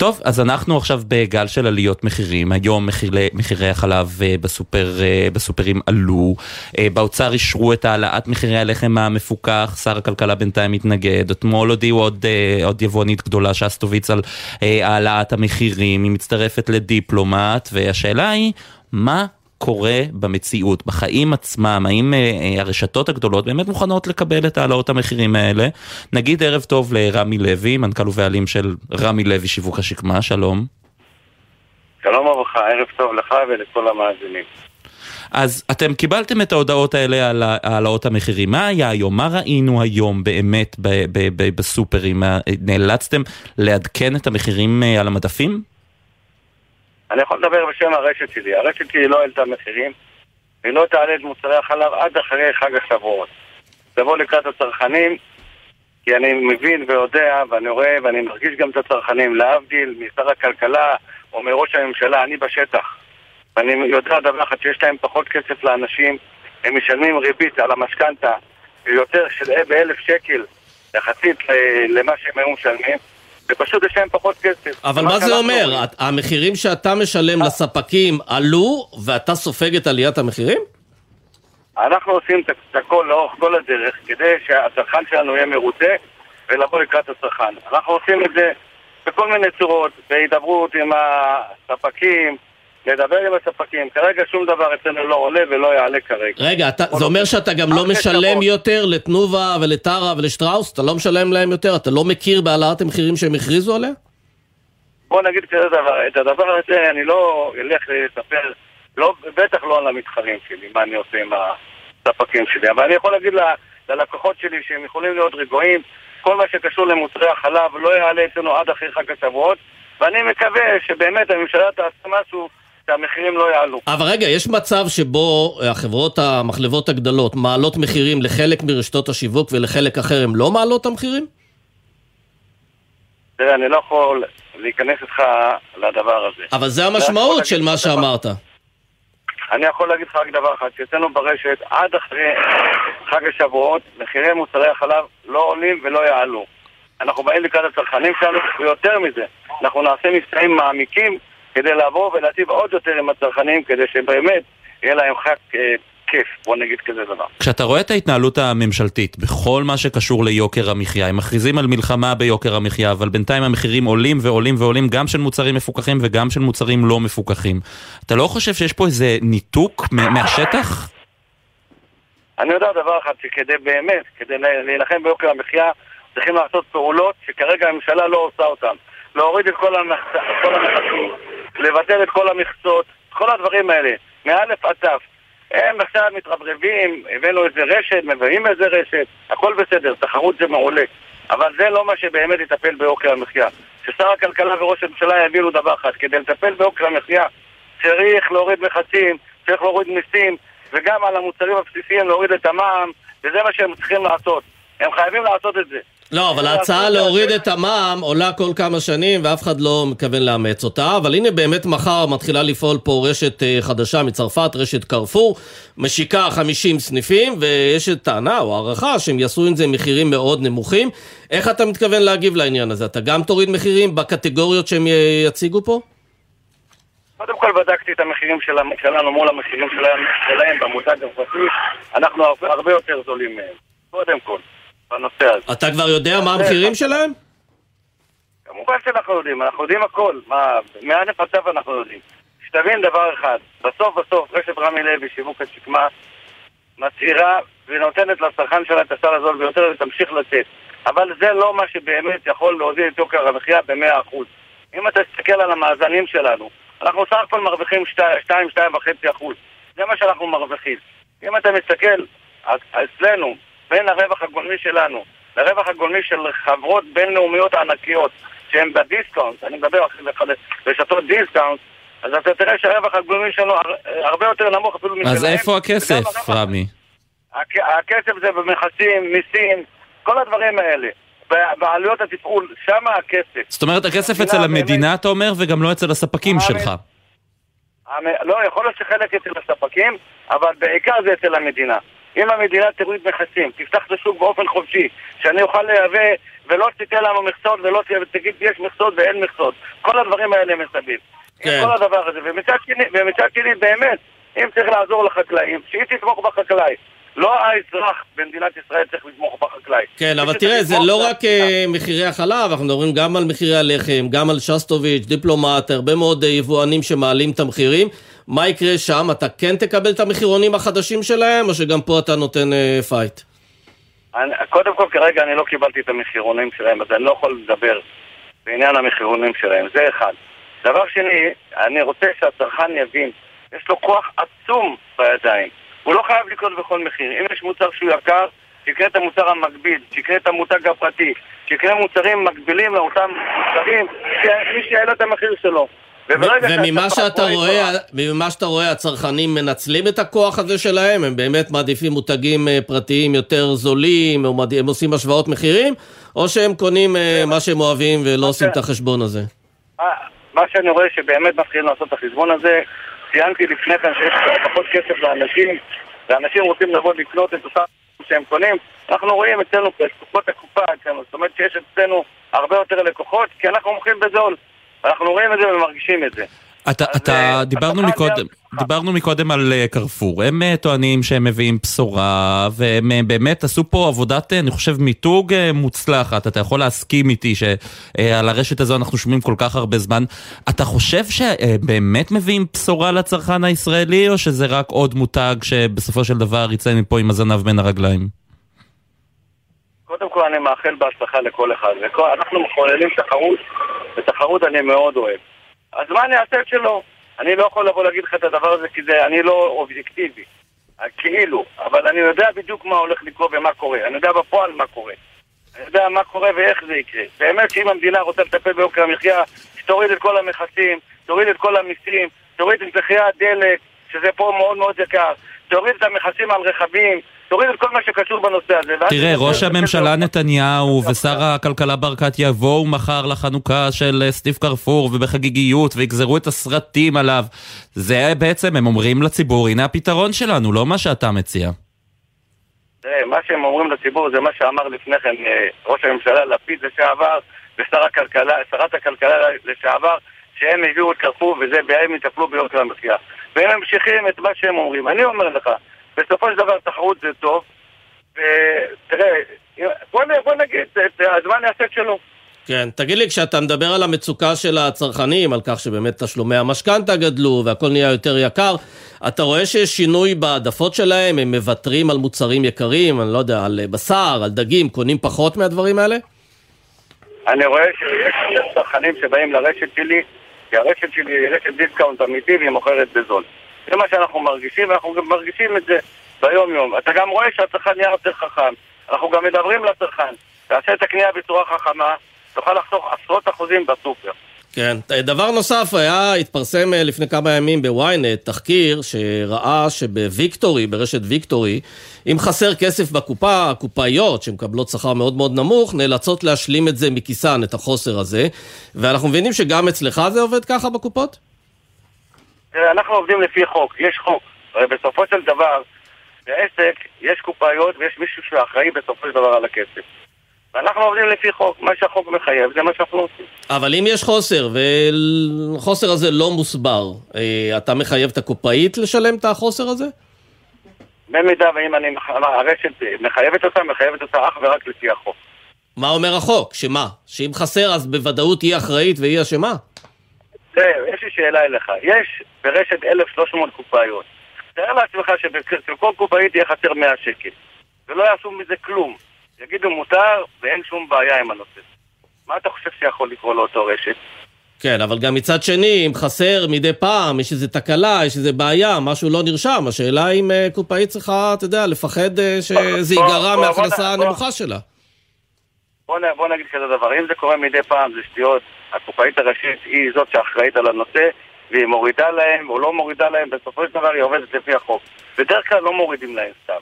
טוב, אז אנחנו עכשיו בגל של עליות מחירים. היום מחירי, מחירי החלב בסופר, בסופרים עלו. באוצר אישרו את העלאת מחירי הלחם המפוקח. שר הכלכלה בינתיים מתנגד. אתמול הודיעו עוד, עוד יבואנית גדולה שאסתוביץ על העלאת המחירים. היא מצטרפת לדיפלומט. והשאלה היא, מה קורה במציאות, בחיים עצמם, האם אה, הרשתות הגדולות באמת מוכנות לקבל את העלאות המחירים האלה? נגיד ערב טוב לרמי לוי, מנכ"ל ובעלים של רמי לוי שיווק השקמה, שלום. שלום וברכה, ערב טוב לך ולכל המאזינים. אז אתם קיבלתם את ההודעות האלה על העלאות המחירים, מה היה היום? מה ראינו היום באמת ב- ב- ב- בסופרים? נאלצתם לעדכן את המחירים על המדפים? אני יכול לדבר בשם הרשת שלי. הרשת שלי לא העלתה מחירים, היא לא תעלה את מוצרי החלב עד אחרי חג השבועות. לבוא לקראת הצרכנים, כי אני מבין ויודע ואני רואה ואני מרגיש גם את הצרכנים, להבדיל משר הכלכלה או מראש הממשלה, אני בשטח. ואני יודע דבר אחד, שיש להם פחות כסף לאנשים, הם משלמים ריבית על המשכנתה, יותר של אלף שקל יחסית למה שהם משלמים. ופשוט יש להם פחות כסף. אבל מה זה אומר? המחירים שאתה משלם לספקים עלו, ואתה סופג את עליית המחירים? אנחנו עושים את הכל לאורך כל הדרך, כדי שהצרכן שלנו יהיה מרוצה, ולבוא לקראת הצרכן. אנחנו עושים את זה בכל מיני צורות, בהידברות עם הספקים, לדבר עם הספקים. כרגע שום דבר אצלנו לא עולה ולא יעלה כרגע. רגע, זה אומר שאתה גם לא משלם יותר לתנובה ולטרה ולשטראוס? אתה לא משלם להם יותר? אתה לא מכיר בהעלאת המחירים שהם הכריזו עליה? בוא נגיד כזה דבר. את הדבר הזה אני לא אלך לספר, בטח לא על המתחרים שלי, מה אני עושה עם הספקים שלי. אבל אני יכול להגיד ללקוחות שלי שהם יכולים להיות רגועים. כל מה שקשור למוצרי החלב לא יעלה אצלנו עד אחרי חג השבועות. ואני מקווה שבאמת הממשלה תעשה משהו שהמחירים לא יעלו. אבל רגע, יש מצב שבו החברות המחלבות הגדלות מעלות מחירים לחלק מרשתות השיווק ולחלק אחר הם לא מעלות המחירים? תראה, אני לא יכול להיכנס איתך לדבר הזה. אבל זה המשמעות של מה שאמרת. אני יכול להגיד לך רק דבר אחד, שיצאנו ברשת עד אחרי חג השבועות, מחירי מוצרי החלב לא עולים ולא יעלו. אנחנו באים לקראת הצרכנים שלנו, ויותר מזה, אנחנו נעשה מבצעים מעמיקים כדי לעבור ולהטיב עוד יותר עם הצרכנים, כדי שבאמת יהיה להם חק אה, כיף, בוא נגיד כזה דבר. כשאתה רואה את ההתנהלות הממשלתית, בכל מה שקשור ליוקר המחיה, הם מכריזים על מלחמה ביוקר המחיה, אבל בינתיים המחירים עולים ועולים ועולים, גם של מוצרים מפוקחים וגם של מוצרים לא מפוקחים. אתה לא חושב שיש פה איזה ניתוק מהשטח? אני יודע דבר אחד, שכדי באמת, כדי להילחם ביוקר המחיה, צריכים לעשות פעולות שכרגע הממשלה לא עושה אותן. להוריד את כל המחצות, לבטל את כל המחצות, כל הדברים האלה, מאלף עד תף. הם עכשיו מתרברבים, הבאנו איזה רשת, מביאים איזה רשת, הכל בסדר, תחרות זה מעולה. אבל זה לא מה שבאמת יטפל ביוקר המחיה. ששר הכלכלה וראש הממשלה יבינו דבר אחד, כדי לטפל ביוקר המחיה, צריך להוריד מחצים, צריך להוריד מיסים, וגם על המוצרים הבסיסיים להוריד את המע"מ, וזה מה שהם צריכים לעשות. הם חייבים לעשות את זה. לא, אבל ההצעה להוריד את המע"מ עולה כל כמה שנים, ואף אחד לא מכוון לאמץ אותה, אבל הנה באמת מחר מתחילה לפעול פה רשת חדשה מצרפת, רשת קרפור, משיקה חמישים סניפים, ויש טענה או הערכה שהם יעשו עם זה מחירים מאוד נמוכים. איך אתה מתכוון להגיב לעניין הזה? אתה גם תוריד מחירים בקטגוריות שהם יציגו פה? קודם כל בדקתי את המחירים שלנו מול המחירים שלהם במותג הפרטי, אנחנו הרבה יותר זולים מהם, קודם כל. אתה כבר יודע מה המחירים שלהם? כמובן שאנחנו יודעים, אנחנו יודעים הכל, מאלף עד תף אנחנו יודעים. שתבין דבר אחד, בסוף בסוף רשת רמי לוי שיווק השקמה מצהירה ונותנת לצרכן שלה את הסל הזול ויותר ותמשיך לתת, אבל זה לא מה שבאמת יכול להוזיל את יוקר המחיה ב-מאה אחוז. אם אתה תסתכל על המאזנים שלנו, אנחנו סך הכל מרוויחים שתיים עד שתיים וחצי אחוז, זה מה שאנחנו מרוויחים. אם אתה מסתכל אצלנו בין הרווח הגולמי שלנו לרווח הגולמי של חברות בינלאומיות ענקיות שהן בדיסקאונט, אני מדבר על רשתות דיסקאונט, אז אתה תראה שהרווח הגולמי שלנו הרבה יותר נמוך אפילו משלהם. אז איפה הכסף, רמי? הכסף זה במחסים, מיסים, כל הדברים האלה. בעלויות התפעול, שם הכסף. זאת אומרת, הכסף אצל המדינה, אתה אומר, וגם לא אצל הספקים שלך. לא, יכול להיות שחלק אצל הספקים, אבל בעיקר זה אצל המדינה. אם המדינה תוריד מכסים, תפתח את השוק באופן חופשי, שאני אוכל להיעווה ולא תיתן לנו מכסות, ולא תגיד יש מכסות ואין מכסות. כל הדברים האלה מסביב. כן. כל הדבר הזה. ומצד שני, ומצד שני, באמת, אם צריך לעזור לחקלאים, שהיא תתמוך בחקלאי. לא האזרח במדינת ישראל צריך לתמוך בחקלאי. כן, אבל תראה, זה לא רק מחירי החלב, אנחנו מדברים גם על מחירי הלחם, גם על שסטוביץ', דיפלומט, הרבה מאוד יבואנים שמעלים את המחירים. מה יקרה שם? אתה כן תקבל את המחירונים החדשים שלהם, או שגם פה אתה נותן פייט? קודם כל, כרגע אני לא קיבלתי את המחירונים שלהם, אז אני לא יכול לדבר בעניין המחירונים שלהם. זה אחד. דבר שני, אני רוצה שהצרכן יבין, יש לו כוח עצום בידיים. הוא לא חייב לקנות בכל מחיר. אם יש מוצר שהוא יקר, שיקנה את המוצר המקביל, שיקנה את המותג הפרטי, שיקנה מוצרים מקבילים לאותם מוצרים, מי שיעלה את המחיר שלו. וממה שאתה רואה, ממה שאתה רואה, הצרכנים מנצלים את הכוח הזה שלהם, הם באמת מעדיפים מותגים פרטיים יותר זולים, הם עושים השוואות מחירים, או שהם קונים מה שהם אוהבים ולא עושים את החשבון הזה? מה שאני רואה שבאמת מתחילים לעשות את החשבון הזה, ציינתי לפני כן שיש פחות כסף לאנשים, ואנשים רוצים לבוא לקנות את אותם שהם קונים. אנחנו רואים אצלנו קופות הקופה, זאת אומרת שיש אצלנו הרבה יותר לקוחות, כי אנחנו מוכרים בזול. אנחנו רואים את זה ומרגישים את זה. אתה, אתה, דיברנו מקודם, דיברנו מקודם על קרפור. הם טוענים שהם מביאים בשורה, והם באמת עשו פה עבודת, אני חושב, מיתוג מוצלחת. אתה יכול להסכים איתי שעל הרשת הזו אנחנו שומעים כל כך הרבה זמן. אתה חושב שבאמת מביאים בשורה לצרכן הישראלי, או שזה רק עוד מותג שבסופו של דבר יצא מפה עם הזנב בין הרגליים? קודם כל, אני מאחל בהצלחה לכל אחד. אנחנו מחוללים תחרות, ותחרות אני מאוד אוהב. אז מה אני אעשה שלו? אני לא יכול לבוא להגיד לך את הדבר הזה, כי זה, אני לא אובייקטיבי, כאילו, אבל אני יודע בדיוק מה הולך לקרוא ומה קורה. אני יודע בפועל מה קורה. אני יודע מה קורה ואיך זה יקרה. באמת שאם המדינה רוצה לטפל ביוקר המחיה, שתוריד את כל המכסים, תוריד את כל המסים, תוריד את מחירי הדלק, שזה פה מאוד מאוד יקר, תוריד את המכסים על רכבים, תוריד את כל מה שקשור בנושא הזה. תראה, ראש הממשלה נתניהו ושר הכלכלה ברקת יבואו מחר לחנוכה של סטיב קרפור ובחגיגיות, ויגזרו את הסרטים עליו. זה בעצם, הם אומרים לציבור, הנה הפתרון שלנו, לא מה שאתה מציע. תראה, מה שהם אומרים לציבור זה מה שאמר לפני כן ראש הממשלה לפיד לשעבר, ושר הכלכלה, שרת הכלכלה לשעבר, שהם הביאו את קרפור וזה, והם יטפלו ביוקר המחיה. והם ממשיכים את מה שהם אומרים. אני אומר לך, בסופו של דבר תחרות זה טוב, ותראה, בוא, בוא נגיד, הזמן יעסק שלו. כן, תגיד לי, כשאתה מדבר על המצוקה של הצרכנים, על כך שבאמת תשלומי המשכנתא גדלו והכל נהיה יותר יקר, אתה רואה שיש שינוי בעדפות שלהם? הם מוותרים על מוצרים יקרים, אני לא יודע, על בשר, על דגים, קונים פחות מהדברים האלה? אני רואה שיש צרכנים שבאים לרשת שלי, כי הרשת שלי היא רשת דיסקאונט אמיתי והיא מוכרת בזול. זה מה שאנחנו מרגישים, ואנחנו גם מרגישים את זה ביום יום. אתה גם רואה שהצרכן נהיה יותר חכם. אנחנו גם מדברים לצרכן. תעשה את הקנייה בצורה חכמה, תוכל לחסוך עשרות אחוזים בסופר. כן. דבר נוסף היה, התפרסם לפני כמה ימים בוויינט, תחקיר שראה שבויקטורי, ברשת ויקטורי, אם חסר כסף בקופה, הקופאיות שמקבלות שכר מאוד מאוד נמוך, נאלצות להשלים את זה מכיסן, את החוסר הזה. ואנחנו מבינים שגם אצלך זה עובד ככה בקופות? אנחנו עובדים לפי חוק, יש חוק. בסופו של דבר, בעסק יש קופאיות ויש מישהו שאחראי בסופו של דבר על הכסף. ואנחנו עובדים לפי חוק, מה שהחוק מחייב, זה מה שאנחנו עושים. אבל אם יש חוסר, וחוסר הזה לא מוסבר, אתה מחייב את הקופאית לשלם את החוסר הזה? במידה, ואם אני הרשת מחייבת אותה, מחייבת אותה אך ורק לפי החוק. מה אומר החוק? שמה? שאם חסר, אז בוודאות היא אחראית והיא אשמה? יש לי שאלה אליך. יש ברשת אלף ושלוש מאות קופאיות. תאר לעצמך שבכל קופאית יהיה חסר מאה שקל. ולא יעשו מזה כלום. יגידו מותר ואין שום בעיה עם הנושא. מה אתה חושב שיכול לקרוא לאותו רשת? כן, אבל גם מצד שני, אם חסר מדי פעם, יש איזו תקלה, יש איזו בעיה, משהו לא נרשם. השאלה אם קופאית צריכה, אתה יודע, לפחד שזה ייגרע מההכנסה הנמוכה שלה. בוא נגיד כזה דבר. אם זה קורה מדי פעם, זה שטויות. הקופאית הראשית היא זאת שאחראית על הנושא, והיא מורידה להם או לא מורידה להם, בסופו של דבר היא עובדת לפי החוק. בדרך כלל לא מורידים להם סתם.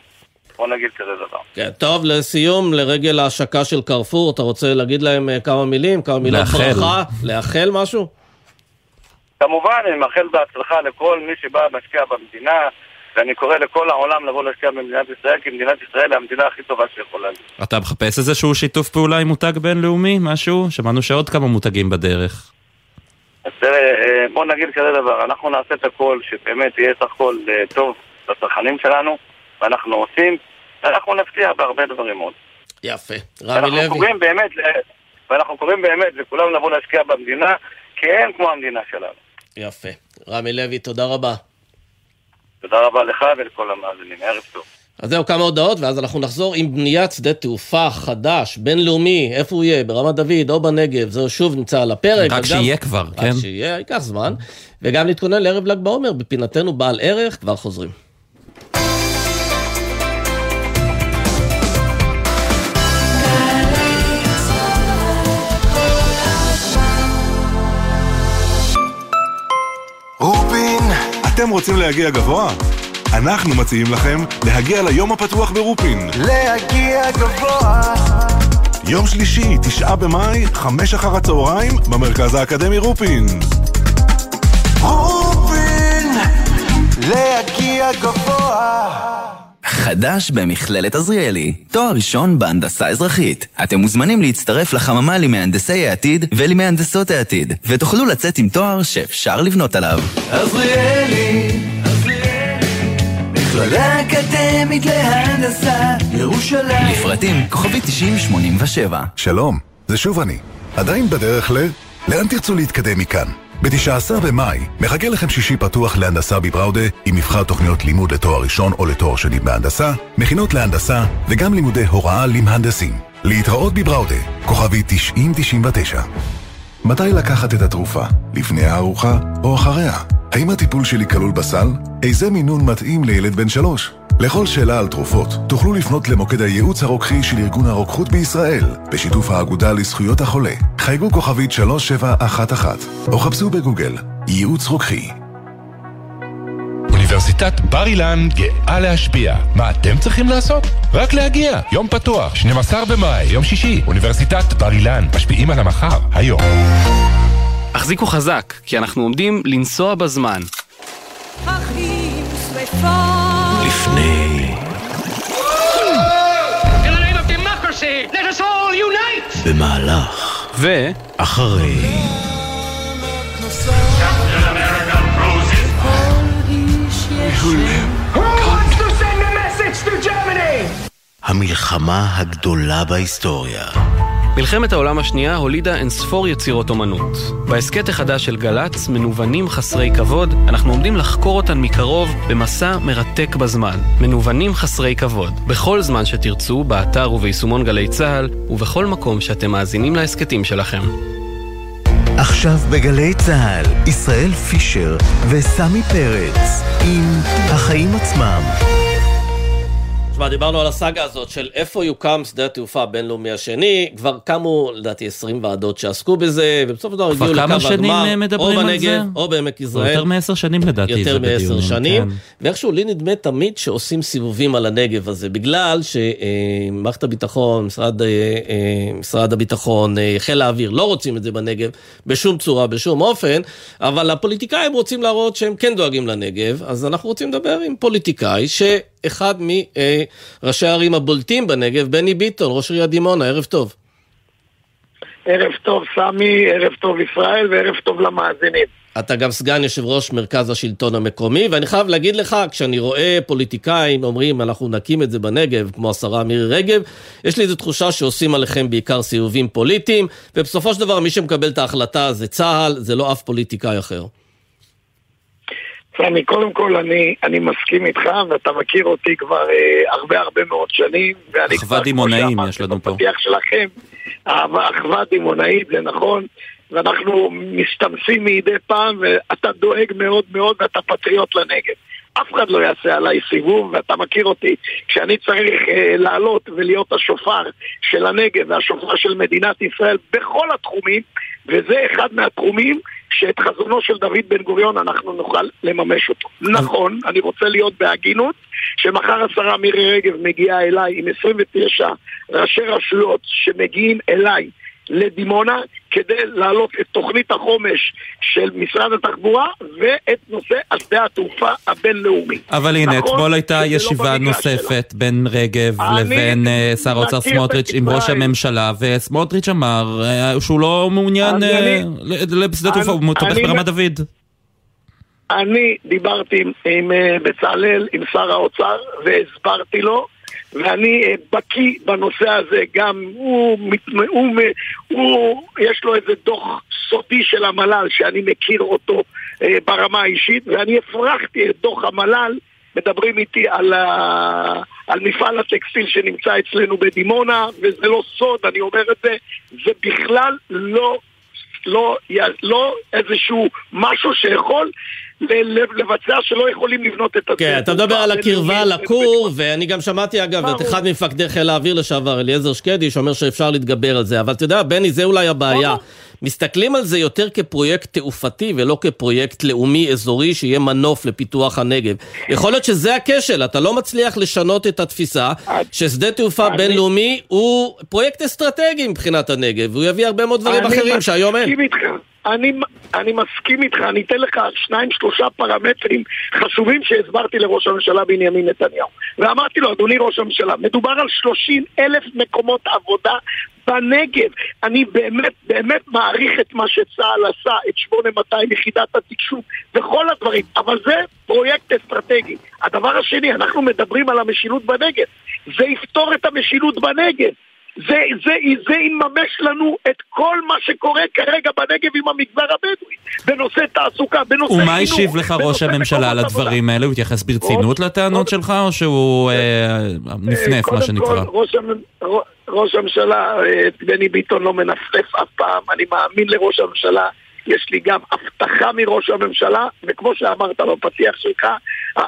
בוא נגיד כזה דבר. כן, טוב, לסיום, לרגל ההשקה של קרפור, אתה רוצה להגיד להם כמה מילים, כמה מילים ברכה, לאחל משהו? כמובן, אני מאחל בהצלחה לכל מי שבא משקיע במדינה, ואני קורא לכל העולם לבוא להשקיע במדינת ישראל, כי מדינת ישראל היא המדינה הכי טובה שיכולה להיות. אתה מחפש איזשהו שיתוף פעולה עם מותג בינלאומי, משהו? שמענו שעוד כמה מותגים בדרך. אז בוא נגיד כזה דבר, אנחנו נעשה את הכל, שבאמת יהיה את הכל טוב לצרכנים שלנו, ואנחנו עושים, ואנחנו נפתיע בהרבה דברים עוד. יפה, רמי לוי. קוראים באמת, ואנחנו קוראים באמת לכולם לבוא להשקיע במדינה, כי אין כמו המדינה שלנו. יפה. רמי לוי, תודה רבה. תודה רבה לך ולכל המאזינים, ערב טוב. אז זהו, כמה הודעות, ואז אנחנו נחזור עם בניית שדה תעופה חדש, בינלאומי, איפה הוא יהיה, ברמת דוד או בנגב, זהו שוב נמצא על הפרק. רק שיהיה כבר, כן? רק שיהיה, ייקח זמן. וגם להתכונן לערב ל"ג בעומר, בפינתנו בעל ערך, כבר חוזרים. אתם רוצים להגיע גבוה? אנחנו מציעים לכם להגיע ליום הפתוח ברופין. להגיע גבוה. יום שלישי, תשעה במאי, חמש אחר הצהריים, במרכז האקדמי רופין. רופין, להגיע גבוה. חדש במכללת עזריאלי, תואר ראשון בהנדסה אזרחית. אתם מוזמנים להצטרף לחממה למהנדסי העתיד ולמהנדסות העתיד, ותוכלו לצאת עם תואר שאפשר לבנות עליו. עזריאלי, עזריאלי, מכללה אקדמית להנדסה, ירושלים. לפרטים כוכבי תשעים שמונים ושבע. שלום, זה שוב אני. עדיין בדרך ל... לאן תרצו להתקדם מכאן? ב-תשעה עשר במאי מחכה לכם שישי פתוח להנדסה בבראודה עם מבחר תוכניות לימוד לתואר ראשון או לתואר שני בהנדסה, מכינות להנדסה וגם לימודי הוראה למהנדסים. להתראות בבראודה, כוכבי תשעים תשעים ותשע. מתי לקחת את התרופה? לפני הארוחה או אחריה? האם הטיפול שלי כלול בסל? איזה מינון מתאים לילד בן שלוש? לכל שאלה על תרופות, תוכלו לפנות למוקד הייעוץ הרוקחי של ארגון הרוקחות בישראל, בשיתוף האגודה לזכויות החולה. חייגו כוכבית שלוש שבע אחת אחת, או חפשו בגוגל, ייעוץ רוקחי. אוניברסיטת בר אילן גאה להשפיע. מה אתם צריכים לעשות? רק להגיע. יום פתוח, שנים עשר במאי, יום שישי. אוניברסיטת בר אילן, משפיעים על המחר, היום. החזיקו חזק, כי אנחנו עומדים לנסוע בזמן. אחים שריפה. לפני במהלך ואחרי המלחמה הגדולה בהיסטוריה. מלחמת העולם השנייה הולידה אינספור יצירות אומנות. בהסקט החדש של גלץ, מנוונים חסרי כבוד, אנחנו עומדים לחקור אותן מקרוב במסע מרתק בזמן. מנוונים חסרי כבוד. בכל זמן שתרצו, באתר וביישומון גלי צהל, ובכל מקום שאתם מאזינים להסקטים שלכם. עכשיו בגלי צהל, ישראל פישר וסמי פרץ, עם החיים עצמם. דיברנו על הסאגה הזאת של איפה יוקם שדה התעופה הבינלאומי השני, כבר קמו לדעתי עשרים ועדות שעסקו בזה, ובסוף דבר הגיעו לקו הגמר, או בנגב, או בעמק יזרעאל. יותר מעשר שנים לדעתי. יותר מעשר שנים, ואיכשהו לי נדמה תמיד שעושים סיבובים על הנגב הזה, בגלל שמערכת הביטחון, משרד, משרד הביטחון, חיל האוויר, לא רוצים את זה בנגב, בשום צורה, בשום אופן, אבל הפוליטיקאים רוצים להראות שהם כן דואגים לנגב, אז אנחנו רוצים לדבר עם פוליטיקאי ש... אחד מראשי הערים הבולטים בנגב, בני ביטון, ראש עיריית דימונה, ערב טוב. ערב טוב סמי, ערב טוב ישראל וערב טוב למאזינים. אתה גם סגן יושב ראש מרכז השלטון המקומי, ואני חייב להגיד לך, כשאני רואה פוליטיקאים אומרים אנחנו נקים את זה בנגב, כמו השרה מירי רגב, יש לי איזו תחושה שעושים עליכם בעיקר סיבובים פוליטיים, ובסופו של דבר מי שמקבל את ההחלטה זה צהל, זה לא אף פוליטיקאי אחר. אני, קודם כל, אני, אני מסכים איתך, ואתה מכיר אותי כבר אה, הרבה הרבה מאוד שנים, ואני כבר, כמו שאמרתי בפתיח שלכם, האחווה דימונאית, זה נכון, ואנחנו משתמשים מידי פעם, ואתה דואג מאוד מאוד, ואתה פטריוט לנגב. אף אחד לא יעשה עליי סיבוב, ואתה מכיר אותי, כשאני צריך אה, לעלות ולהיות השופר של הנגב, והשופר של מדינת ישראל בכל התחומים, וזה אחד מהתחומים שאת חזונו של דוד בן גוריון אנחנו נוכל לממש אותו. נכון, אני רוצה להיות בהגינות, שמחר השרה מירי רגב מגיעה אליי עם עשרים ותשע ראשי רשויות שמגיעים אליי לדימונה, כדי להעלות את תוכנית החומש של משרד התחבורה ואת נושא השדה התעופה הבינלאומי. אבל הנה, אתמול הייתה ישיבה נוספת בין רגב לבין שר האוצר סמוטריץ' עם ראש הממשלה, וסמוטריץ' אמר שהוא לא מעוניין לשדה תעופה, הוא תומך ברמת דוד. אני דיברתי עם בצלאל, עם שר האוצר, והסברתי לו, ואני בקי בנושא הזה גם, הוא, הוא, הוא, יש לו איזה דוח סודי של המל"ל שאני מכיר אותו ברמה האישית, ואני הפרחתי את דוח המל"ל, מדברים איתי על, ה... על מפעל הטקסטיל שנמצא אצלנו בדימונה, וזה לא סוד, אני אומר את זה, זה בכלל לא, לא, לא איזשהו משהו שיכול לבצע שלא יכולים לבנות את התקציב. כן, אתה מדבר על הקרבה, על הכור, ואני גם שמעתי אגב את אחד מפקדי חיל האוויר לשעבר, אליעזר שקדי, שאומר שאפשר להתגבר על זה, אבל אתה יודע, בני, זה אולי הבעיה. מסתכלים על זה יותר כפרויקט תעופתי, ולא כפרויקט לאומי אזורי שיהיה מנוף לפיתוח הנגב. יכול להיות שזה הכשל, אתה לא מצליח לשנות את התפיסה, ששדה תעופה בינלאומי הוא פרויקט אסטרטגי מבחינת הנגב, והוא יביא הרבה מאוד דברים אחרים שהיום אין. אני, אני מסכים איתך, אני אתן לך שניים, שלושה פרמטרים חשובים שהסברתי לראש הממשלה בנימין נתניהו. ואמרתי לו, אדוני ראש הממשלה, מדובר על שלושים אלף מקומות עבודה בנגב. אני באמת, באמת מעריך את מה שצהל עשה, את שמונה מאתיים יחידת התקשוב וכל הדברים, אבל זה פרויקט אסטרטגי. הדבר השני, אנחנו מדברים על המשילות בנגב. זה יפתור את המשילות בנגב. זה, זה, זה יממש לנו את כל מה שקורה כרגע בנגב עם המגזר הבדואי, בנושא תעסוקה, בנושא חינוך. ומה השיב לך ראש הממשלה על הדברים האלה? הוא התייחס ברצינות לטענות שלך, או שהוא נפנף, מה שנקרא? ראש הממשלה, בני ביטון לא מנפנף אף פעם, אני מאמין לראש הממשלה, יש לי גם הבטחה מראש הממשלה, וכמו שאמרת בפתיח שלך,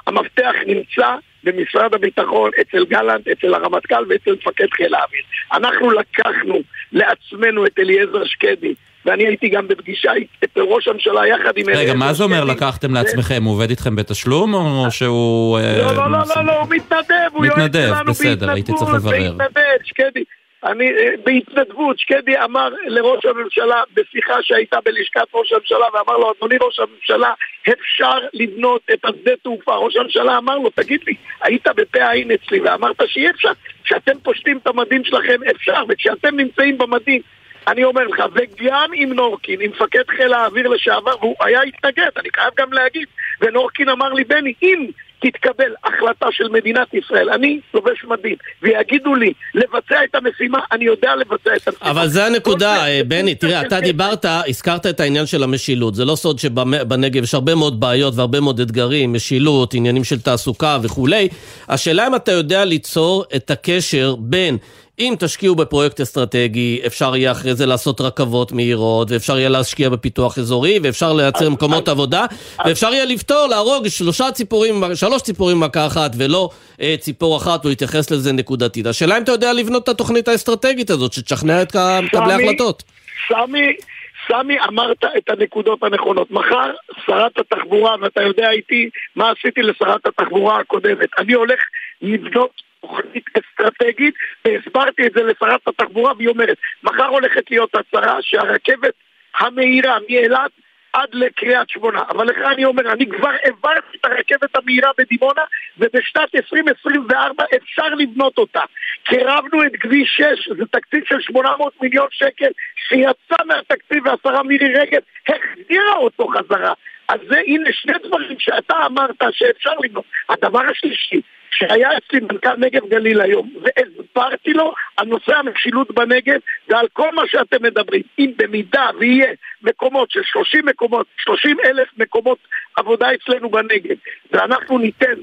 המפתח נמצא במשרד הביטחון, אצל גלנט, אצל הרמטכ"ל ואצל מפקד חיל האוויר. אנחנו לקחנו לעצמנו את אליעזר שקדי, ואני הייתי גם בפגישה אצל ראש הממשלה יחד עם... רגע, מה זה אומר לקחתם לעצמכם? הוא עובד איתכם בתשלום או שהוא... לא, לא, לא, לא, הוא מתנדב, הוא יועץ שלנו בהתנדבות, בהתנדב, שקדי. אני בהתנדבות, שקדי אמר לראש הממשלה בשיחה שהייתה בלשכת ראש הממשלה, ואמר לו, אדוני ראש הממשלה, אפשר לבנות את השדה תעופה. ראש הממשלה אמר לו, תגיד לי, היית בפה העין אצלי ואמרת שאי אפשר, כשאתם פושטים את המדים שלכם אפשר, וכשאתם נמצאים במדים, אני אומר לך, וגם עם נורקין, עם מפקד חיל האוויר לשעבר, והוא היה התנגד, אני חייב גם להגיד, ונורקין אמר לי, בני, אם תתקבל החלטה של מדינת ישראל, אני לובש מדים, ויגידו לי לבצע את המשימה, אני יודע לבצע את המשימה. אבל זה הנקודה, בני, תראה, אתה דיברת, הזכרת את העניין של המשילות, זה לא סוד שבנגב יש הרבה מאוד בעיות והרבה מאוד אתגרים, משילות, עניינים של תעסוקה וכולי, השאלה אם אתה יודע ליצור את הקשר בין אם תשקיעו בפרויקט אסטרטגי, אפשר יהיה אחרי זה לעשות רכבות מהירות, ואפשר יהיה להשקיע בפיתוח אזורי, ואפשר לייצר מקומות עבודה, ואפשר יהיה לפתור, להרוג שלושה ציפורים, שלוש ציפורים מכה אחת, ולא ציפור אחת, הוא יתייחס לזה נקודתית. השאלה אם אתה יודע לבנות את התוכנית האסטרטגית הזאת, שתשכנע את מקבלי ההחלטות. סמי, סמי, אמרת את הנקודות הנכונות. מחר, שרת התחבורה, ואתה יודע איתי מה עשיתי לשרת התחבורה הקודמת. אני הולך לבנות תוכנית אסטרטגית, והסברתי את זה לשרת התחבורה, והיא אומרת, מחר הולכת להיות הצהרה שהרכבת המהירה מאילת עד לקריית שמונה. אבל לך אני אומר, אני כבר העברתי את הרכבת המהירה בדימונה, ובשנת עשרים עשרים וארבע אפשר לבנות אותה. קרבנו את כביש שש, זה תקציב של שמונה מאות מיליון שקל, שיצא מהתקציב, והשרה מירי רגב החזירה אותו חזרה. אז זה, הנה שני דברים שאתה אמרת שאפשר לבנות. הדבר השלישי, שהיה אצלי מנכ"ל נגב גליל היום, והסברתי לו על נושא המשילות בנגב, ועל כל מה שאתם מדברים. אם במידה ויהיה מקומות של שלושים מקומות, שלושים אלף מקומות עבודה אצלנו בנגב, ואנחנו ניתן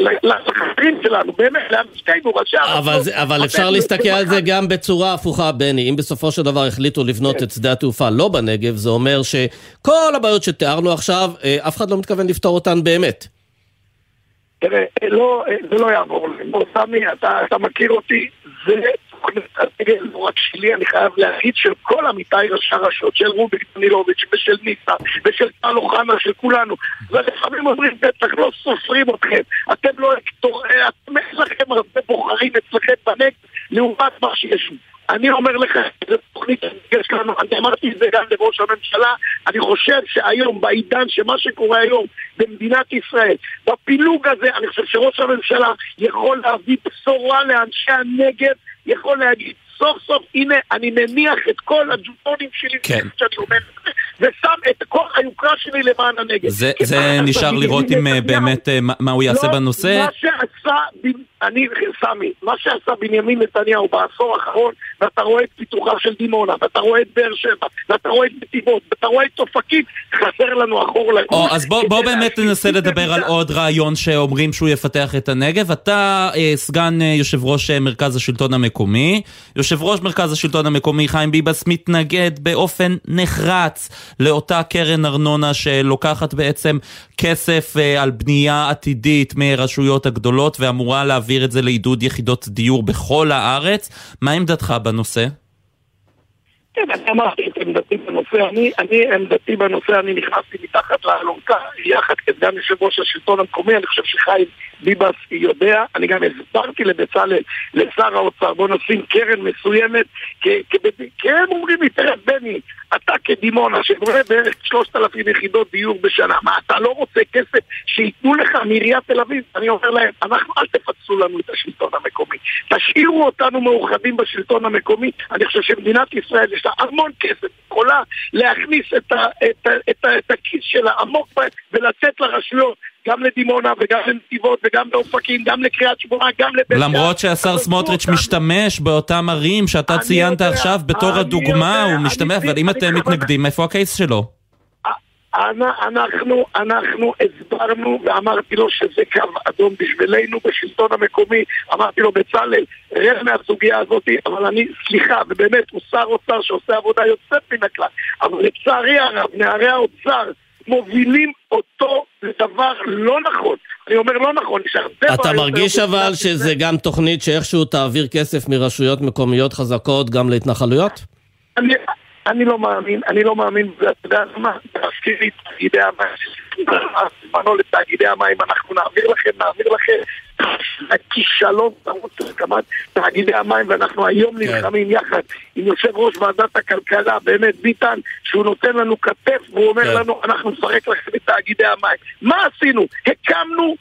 לחברים שלנו, באמת, להמשקעים ורשע. אבל, זה, אבל אפשר להסתכל על זה גם בצורה הפוכה, בני. אם בסופו של דבר החליטו לבנות את שדה התעופה לא בנגב, זה אומר שכל הבעיות שתיארנו עכשיו, אף אחד לא מתכוון לפתור אותן באמת. תראה, זה לא יעבור להם. סמי, אתה מכיר אותי, זה תוכנית הדגל, לא רק שלי, אני חייב להגיד של כל עמיתיי ראשי הרשויות, של רובי נילוביץ' ושל ניסה, ושל טל אוחנה, של כולנו. ולפעמים אומרים, בטח לא סופרים אתכם, אתם לא אקטור, אתם אצלכם הרבה בוחרים אצלכם בנגב, לעומת מה שיש. אני אומר לך, זה תוכנית הדגל של שלנו, אני אמרתי את זה גם לראש הממשלה, אני חושב שהיום, בעידן שמה שקורה היום במדינת ישראל, בפילוג הזה, אני חושב שראש הממשלה יכול להביא בשורה לאנשי הנגב, יכול להגיד סוף סוף, הנה, אני מניח את כל הג'וטונים שלי, כן. שאני אומר את זה, ושם את כל היוקרה שלי למען הנגב. זה, זה נשאר לראות אם באמת מה, מה הוא יעשה לא, בנושא. מה שעשה, אני סמי, מה שעשה בנימין נתניהו בעשור האחרון, ואתה רואה את פיתוחה של דימונה, ואתה רואה את באר שבע, ואתה רואה את נתיבות, ואתה רואה את אופקים, חסר לנו אחור לגור. או, אז בוא, בוא באמת ננסה לדבר על עוד רעיון שאומרים שהוא יפתח את הנגב. אתה סגן יושב ראש מרכז השלטון המקומי, יושב ראש מרכז השלטון המקומי חיים ביבס מתנגד באופן נחרץ לאותה קרן ארנונה שלוקחת בעצם כסף על בנייה עתידית מרשויות הגדולות ואמורה להעביר את זה לעידוד יחידות דיור בכל הארץ. מה עמדתך בנושא? כן, אני אמרתי את עמדתי בנושא, אני, אני עמדתי בנושא, אני נכנסתי מתחת לאלונקה, יחד כסגן יושב ראש השלטון המקומי, אני חושב שחיים ביבס יודע, אני גם הסברתי לבצלאל, לשר האוצר, בוא נשים קרן מסוימת, כ- כ- כי הם אומרים לי, תראה בני, אתה כדימונה, שבורא בערך שלושת אלפים יחידות דיור בשנה, מה, אתה לא רוצה כסף שיתנו לך מעיריית תל אביב? אני אומר להם, אנחנו אל תפצו לנו את השלטון המקומי, תשאירו אותנו מאוחדים בשלטון המקומי, אני חושב שמדינת ישראל יש לה המון כסף, יכולה להכניס את, ה, את, ה, את, ה, את הכיס שלה עמוק ולצאת לרשויות, גם לדימונה וגם לנתיבות וגם לאופקים, גם לקריאת שמונה, גם לבית שאן. למרות שהשר סמוטריץ' משתמש באותם ערים שאתה ציינת עכשיו בתור הדוגמה, הוא משתמש, אבל אם אתם מתנגדים, איפה הקייס שלו? אנחנו, אנחנו הסברנו ואמרתי לו שזה קו אדום בשבילנו בשלטון המקומי, אמרתי לו בצלאל, רך מהסוגיה הזאת, אבל אני, סליחה, ובאמת הוא שר אוצר שעושה עבודה יוצאת מן הכלל, אבל לצערי הרב, נערי האוצר מובילים אותו לדבר לא נכון. אני אומר לא נכון. אתה מרגיש אבל שזה גם תוכנית שאיכשהו תעביר כסף מרשויות מקומיות חזקות גם להתנחלויות? אני... אני לא מאמין, אני לא מאמין, אתה יודע מה, תזכיר לי תאגידי המים, זמנו לתאגידי המים, אנחנו נעביר לכם, נעביר לכם, הכישלון תרמות תאגידי המים, ואנחנו היום נלחמים יחד עם יושב ראש ועדת הכלכלה, באמת ביטן, שהוא נותן לנו כתף, והוא אומר לנו, אנחנו נפרק לכם את תאגידי המים. מה עשינו? הקמנו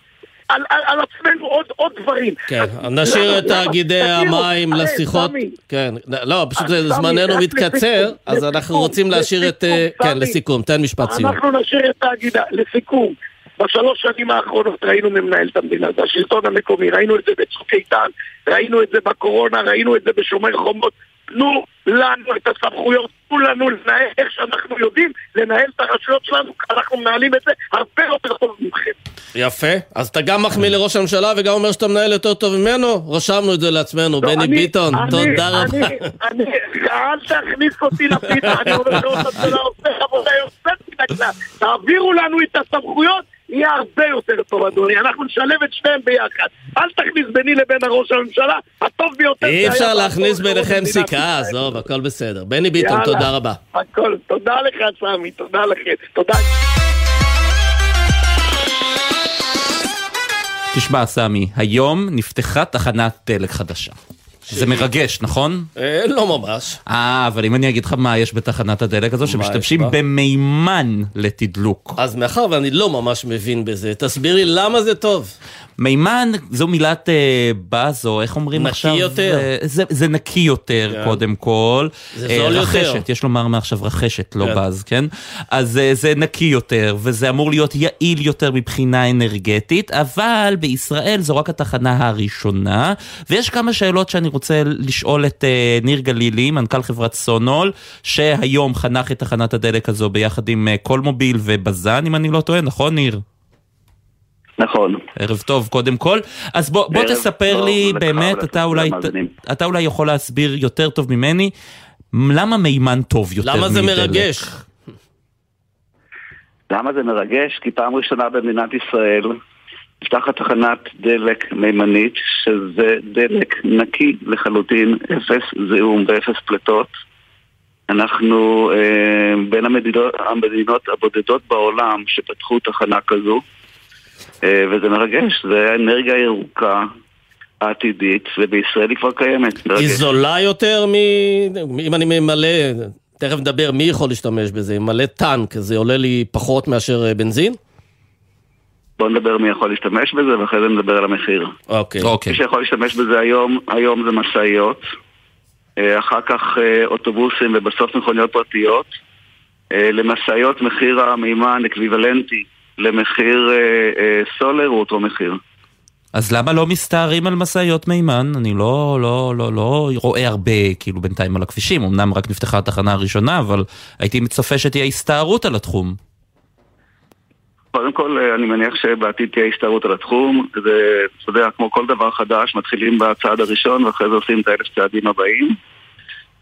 על, על, על עצמנו עוד, עוד דברים. כן, נשאיר את תאגידי המים לשיחות. כן, לא, פשוט זמננו מתקצר, אז אנחנו רוצים להשאיר את... כן, לסיכום, תן משפט סיום. אנחנו נשאיר את תאגידה, לסיכום. בשלוש שנים האחרונות ראינו ממנהל את המדינה, זה השלטון המקומי, ראינו את זה בצוק איתן, ראינו את זה בקורונה, ראינו את זה בשומר חומות. תנו לנו את הסמכויות, תנו לנו לנהל איך שאנחנו יודעים לנהל את הרשויות שלנו, אנחנו מנהלים את זה הרבה יותר טוב ממכם. יפה, אז אתה גם מחמיא לראש הממשלה וגם אומר שאתה מנהל יותר טוב ממנו, רשמנו את זה לעצמנו, בני ביטון, תודה רבה. אל תכניס אותי לפינה, אני אומר שאתה עושה עבודה יוצאת מן הכלל, תעבירו לנו את הסמכויות, יהיה הרבה יותר טוב, אדוני. אנחנו נשלב את שניהם ביחד. אל תכניס ביני לבין הראש הממשלה. הטוב ביותר... אי אפשר להכניס ביניכם סיכה, אז לא, הכל בסדר. בני ביטון, תודה רבה. הכל, תודה לך, סמי, תודה לכם. תודה. תשמע, סמי, היום נפתחה תחנת דלק חדשה. זה מרגש, נכון? לא ממש. אה, אבל אם אני אגיד לך מה יש בתחנת הדלק הזו, שמשתמשים במימן לתדלוק. אז מאחר ואני לא ממש מבין בזה, תסבירי למה זה טוב. מימן, זו מילת בזו, איך אומרים עכשיו? נקי יותר. זה נקי יותר, קודם כל. זה זול יותר. רחשת, יש לומר מעכשיו רחשת, לא בז, כן? אז זה נקי יותר, וזה אמור להיות יעיל יותר מבחינה אנרגטית, אבל בישראל זו רק התחנה הראשונה, ויש כמה שאלות שאני רוצה לשאול את ניר גלילי, מנכ"ל חברת סונול, שהיום חנך את תחנת הדלק הזו ביחד עם כל מוביל ובזן, אם אני לא טועה, נכון ניר? נכון. ערב טוב קודם כל. אז בוא, בוא תספר לי באמת, אתה אולי, אתה אולי יכול להסביר יותר טוב ממני, למה מימן טוב יותר מדלק? למה זה מרגש? למה זה מרגש? כי פעם ראשונה במדינת ישראל נפתחת תחנת דלק מימנית, שזה דלק נקי לחלוטין, אפס זיהום ואפס פלטות. אנחנו אה, בין המדינות, המדינות הבודדות בעולם שפתחו תחנה כזו, אה, וזה מרגש, זה אנרגיה ירוקה עתידית, ובישראל היא כבר קיימת. היא זולה יותר, מ... אם אני ממלא תכף נדבר מי יכול להשתמש בזה, מלא טנק, זה עולה לי פחות מאשר בנזין? בוא נדבר מי יכול להשתמש בזה, ואחרי זה נדבר על המחיר. אוקיי. מי שיכול להשתמש בזה היום, היום זה משאיות, אחר כך אוטובוסים ובסוף מכוניות פרטיות. למשאיות מחיר המימן אקוויוולנטי למחיר סולר הוא אותו מחיר. אז למה לא מסתערים על משאיות מימן? אני לא, לא, לא, לא רואה הרבה, כאילו, בינתיים על הכבישים. אמנם רק נפתחה התחנה הראשונה, אבל הייתי מצפה שתהיה הסתערות על התחום. קודם כל, אני מניח שבעתיד תהיה הסתערות על התחום. זה, אתה יודע, כמו כל דבר חדש, מתחילים בצעד הראשון, ואחרי זה עושים את האלף צעדים הבאים.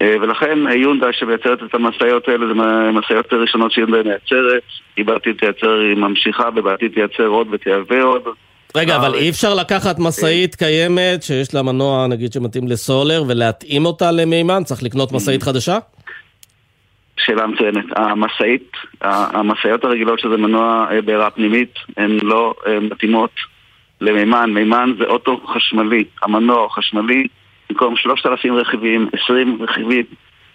ולכן, היונדאי שמייצרת את המשאיות האלה, זה משאיות הראשונות שיונדאי מייצרת. היא בעתיד תייצר, היא ממשיכה, ובעתיד תייצר עוד ותייבא עוד. רגע, אבל אי אפשר לקחת משאית קיימת שיש לה מנוע, נגיד, שמתאים לסולר, ולהתאים אותה למימן? צריך לקנות משאית חדשה? שאלה מצוינת. המשאית, המשאיות הרגילות שזה מנוע בעירה פנימית, הן לא מתאימות למימן. מימן זה אוטו חשמלי. המנוע חשמלי, במקום שלושת אלפים רכיבים, עשרים רכיבים.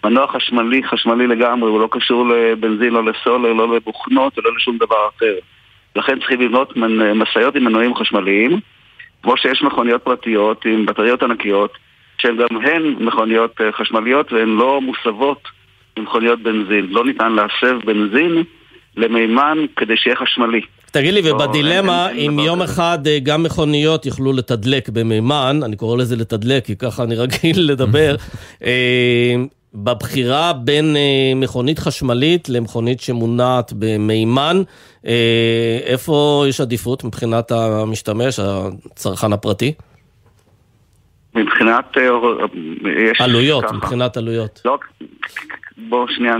מנוע חשמלי, חשמלי לגמרי, הוא לא קשור לבנזין, לא לסולר, לא לבוכנות, ולא לשום דבר אחר. לכן צריכים לבנות משאיות עם מנועים חשמליים, כמו שיש מכוניות פרטיות עם בטריות ענקיות, שהן גם הן מכוניות חשמליות, והן לא מוסבות עם מכוניות בנזין. לא ניתן להסב בנזין למימן כדי שיהיה חשמלי. תגיד לי, ובדילמה, אם יום אחד גם מכוניות יוכלו לתדלק במימן, אני קורא לזה לתדלק, כי ככה אני רגיל לדבר, בבחירה בין מכונית חשמלית למכונית שמונעת במימן, איפה יש עדיפות מבחינת המשתמש, הצרכן הפרטי? מבחינת... עלויות, מבחינת עלויות. לא, בואו שנייה,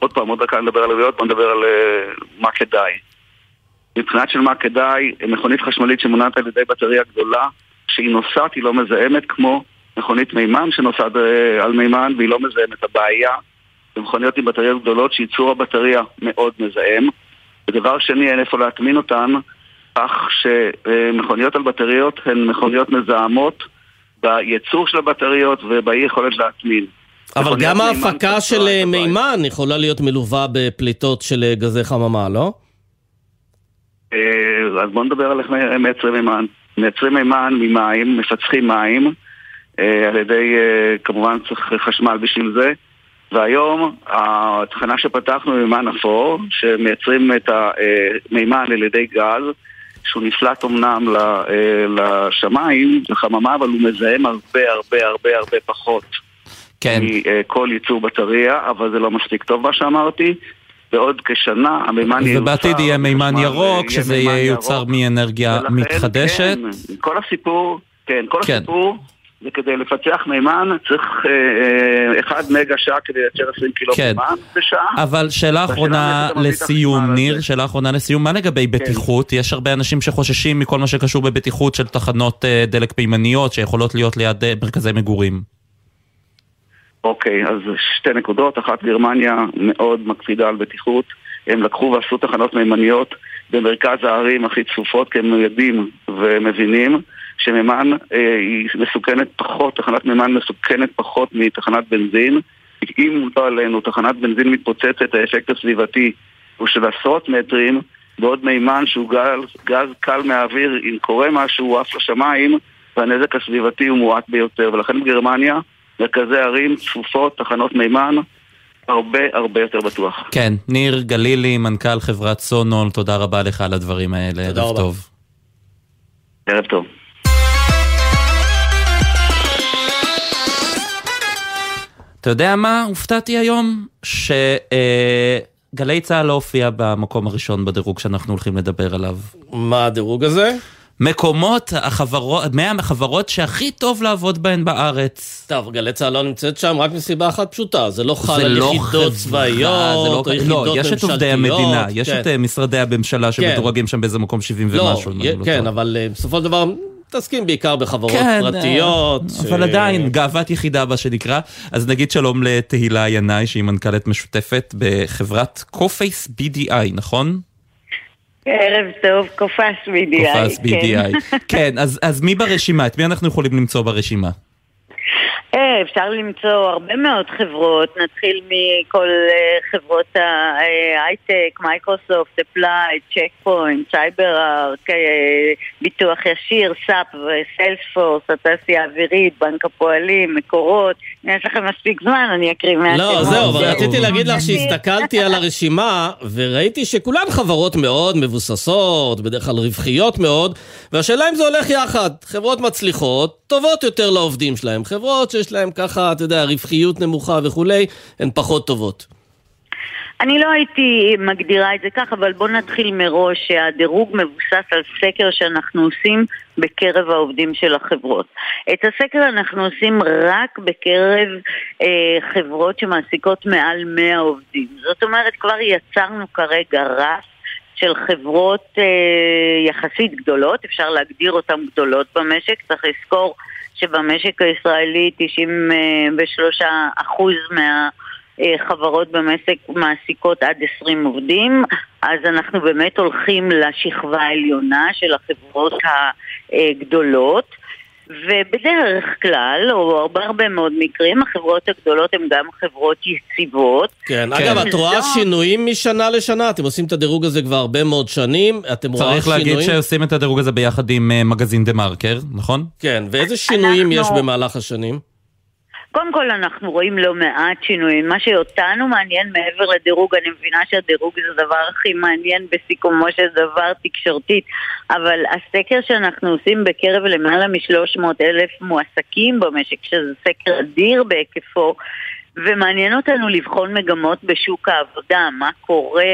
עוד פעם, עוד דקה נדבר על עלויות, בואו נדבר על מה כדאי. מבחינת של מה כדאי, מכונית חשמלית שמונעת על ידי בטריה גדולה, שהיא נוסעת, היא לא מזהמת כמו... מכונית מימן שנוסעת על מימן והיא לא מזהמת. הבעיה במכוניות עם בטריות גדולות שייצור הבטריה מאוד מזהם, ודבר שני, אין איפה להטמין אותן, כך שמכוניות על בטריות הן מכוניות מזהמות בייצור של הבטריות ובאי יכולת להטמין. אבל גם ההפקה של מימן יכולה להיות מלווה בפליטות של גזי חממה, לא? אז בוא נדבר על איך מייצרים מימן. מייצרים מימן ממים, מפצחים מים על ידי, כמובן צריך חשמל בשביל זה, והיום התחנה שפתחנו מימן אפור, שמייצרים את המימן על ידי גז, שהוא נפלט אומנם לשמיים, לחממה, אבל הוא מזהם הרבה הרבה הרבה הרבה פחות כן. מכל ייצור בטריה, אבל זה לא מספיק טוב מה שאמרתי, ועוד כשנה המימן יוצר... ובעתיד יהיה מימן ירוק, שזה יהיה יוצר מאנרגיה מתחדשת. כן, כל הסיפור, כן, כל כן. הסיפור... וכדי לפצח מימן צריך אחד מגה שעה כדי לייצר עשרים קילו מימן בשעה. אבל שאלה אחרונה לסיום, ניר, שאלה אחרונה לסיום, מה לגבי בטיחות? יש הרבה אנשים שחוששים מכל מה שקשור בבטיחות של תחנות דלק מימניות שיכולות להיות ליד מרכזי מגורים. אוקיי, אז שתי נקודות. אחת, גרמניה מאוד מקפידה על בטיחות. הם לקחו ועשו תחנות מימניות במרכז הערים הכי צפופות, כי הם יודעים ומבינים שמימן אה, היא מסוכנת פחות, תחנת מימן מסוכנת פחות מתחנת בנזין. אם מותר עלינו, תחנת בנזין מתפוצצת, האפקט הסביבתי הוא של עשרות מטרים, בעוד מימן שהוא גז, גז קל מהאוויר, אם קורה משהו, הוא עף לשמיים, והנזק הסביבתי הוא מועט ביותר. ולכן בגרמניה, מרכזי ערים, צפופות, תחנות מימן, הרבה הרבה יותר בטוח. כן, ניר גלילי, מנכ"ל חברת סונול, תודה רבה לך על הדברים האלה. ערב רבה. טוב. ערב טוב. אתה יודע מה? הופתעתי היום שגלי צהל לא הופיע במקום הראשון בדירוג שאנחנו הולכים לדבר עליו. מה הדירוג הזה? מקומות, החברות, מאה החברות שהכי טוב לעבוד בהן בארץ. טוב, גלי צהל לא נמצאת שם רק מסיבה אחת פשוטה, זה לא חל על יחידות צבאיות, יחידות ממשלתיות. יש את עובדי המדינה, יש את משרדי הממשלה שמדורגים שם באיזה מקום שבעים ומשהו. כן, אבל בסופו של דבר... מתעסקים בעיקר בחברות כן, פרטיות. אבל ש... עדיין, גאוות יחידה בה שנקרא. אז נגיד שלום לתהילה ינאי, שהיא מנכ"לית משותפת בחברת קופייס בי די איי, נכון? ערב טוב, קופס בי די איי. קופס בי די איי, כן. כן, אז, אז מי ברשימה? את מי אנחנו יכולים למצוא ברשימה? אפשר למצוא הרבה מאוד חברות, נתחיל מכל חברות ההייטק, מייקרוסופט, Applied, צ'קפוינט, סייברארק, ביטוח ישיר, סאפ, סיילספורס, התעשייה האווירית, בנק הפועלים, מקורות. יש לכם מספיק זמן, אני אקריא מה... לא, זהו, אבל רציתי להגיד לך שהסתכלתי על הרשימה וראיתי שכולן חברות מאוד מבוססות, בדרך כלל רווחיות מאוד, והשאלה אם זה הולך יחד. חברות מצליחות, טובות יותר לעובדים שלהם, חברות ש... יש להם ככה, אתה יודע, רווחיות נמוכה וכולי, הן פחות טובות. אני לא הייתי מגדירה את זה כך, אבל בוא נתחיל מראש שהדירוג מבוסס על סקר שאנחנו עושים בקרב העובדים של החברות. את הסקר אנחנו עושים רק בקרב אה, חברות שמעסיקות מעל מאה עובדים. זאת אומרת, כבר יצרנו כרגע רף של חברות אה, יחסית גדולות, אפשר להגדיר אותן גדולות במשק, צריך לזכור שבמשק הישראלי תשעים ושלושה אחוז מהחברות במשק מעסיקות עד עשרים עובדים, אז אנחנו באמת הולכים לשכבה העליונה של החברות הגדולות, ובדרך כלל, או הרבה הרבה מאוד מקרים, החברות הגדולות הן גם חברות יציבות. כן, אגב, את רואה שינויים משנה לשנה, אתם עושים את הדירוג הזה כבר הרבה מאוד שנים, אתם רואה שינויים? צריך להגיד שעושים את הדירוג הזה ביחד עם מגזין דה מרקר, נכון? כן, ואיזה שינויים יש במהלך השנים? קודם כל אנחנו רואים לא מעט שינויים, מה שאותנו מעניין מעבר לדירוג, אני מבינה שהדירוג זה דבר הכי מעניין בסיכומו של דבר תקשורתית, אבל הסקר שאנחנו עושים בקרב למעלה מ-שלוש מאות אלף מועסקים במשק, שזה סקר אדיר בהיקפו, ומעניין אותנו לבחון מגמות בשוק העבודה, מה קורה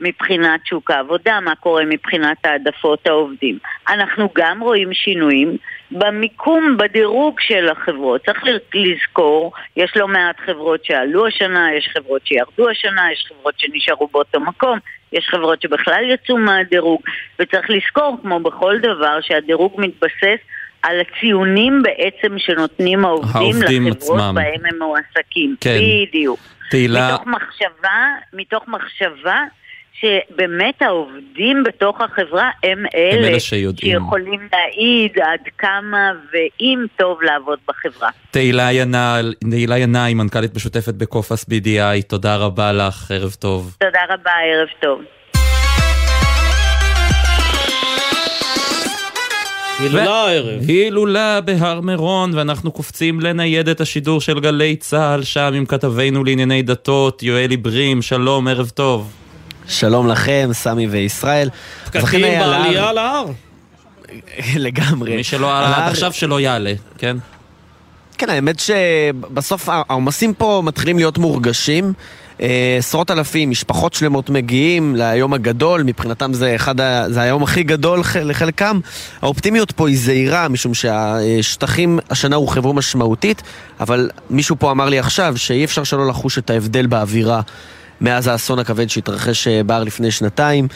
מבחינת שוק העבודה, מה קורה מבחינת העדפות העובדים. אנחנו גם רואים שינויים במיקום, בדירוג של החברות. צריך לזכור, יש לא מעט חברות שעלו השנה, יש חברות שירדו השנה, יש חברות שנשארו באותו מקום, יש חברות שבכלל יצאו מהדירוג, וצריך לזכור, כמו בכל דבר, שהדירוג מתבסס על הציונים בעצם שנותנים העובדים לחברות בהם הם מועסקים. כן. בדיוק. תהילה... מתוך מחשבה, מתוך מחשבה שבאמת העובדים בתוך החברה הם אלה, אלה שיכולים להעיד עד כמה ואם טוב לעבוד בחברה. תהילה ינאי, תהילה ינאי, מנכ"לית משותפת בקופס בי די איי, תודה רבה לך, ערב טוב. תודה רבה, ערב טוב. הילולה הערב. הילולה בהר מרון, ואנחנו קופצים לניידת השידור של גלי צהל, שם עם כתבנו לענייני דתות, יואלי ברים, שלום, ערב טוב. שלום לכם, סמי וישראל. פקקים בעלייה על ההר? לגמרי. מי שלא עלה עד עכשיו שלא יעלה, כן? כן, האמת שבסוף העומסים פה מתחילים להיות מורגשים, עשרות אלפים, משפחות שלמות מגיעים ליום הגדול, מבחינתם זה אחד ה... זה היום הכי גדול לחלקם. האופטימיות פה היא זהירה, משום שהשטחים השנה הורחבו משמעותית, אבל מישהו פה אמר לי עכשיו שאי אפשר שלא לחוש את ההבדל באווירה מאז האסון הכבד שהתרחש בער לפני שנתיים.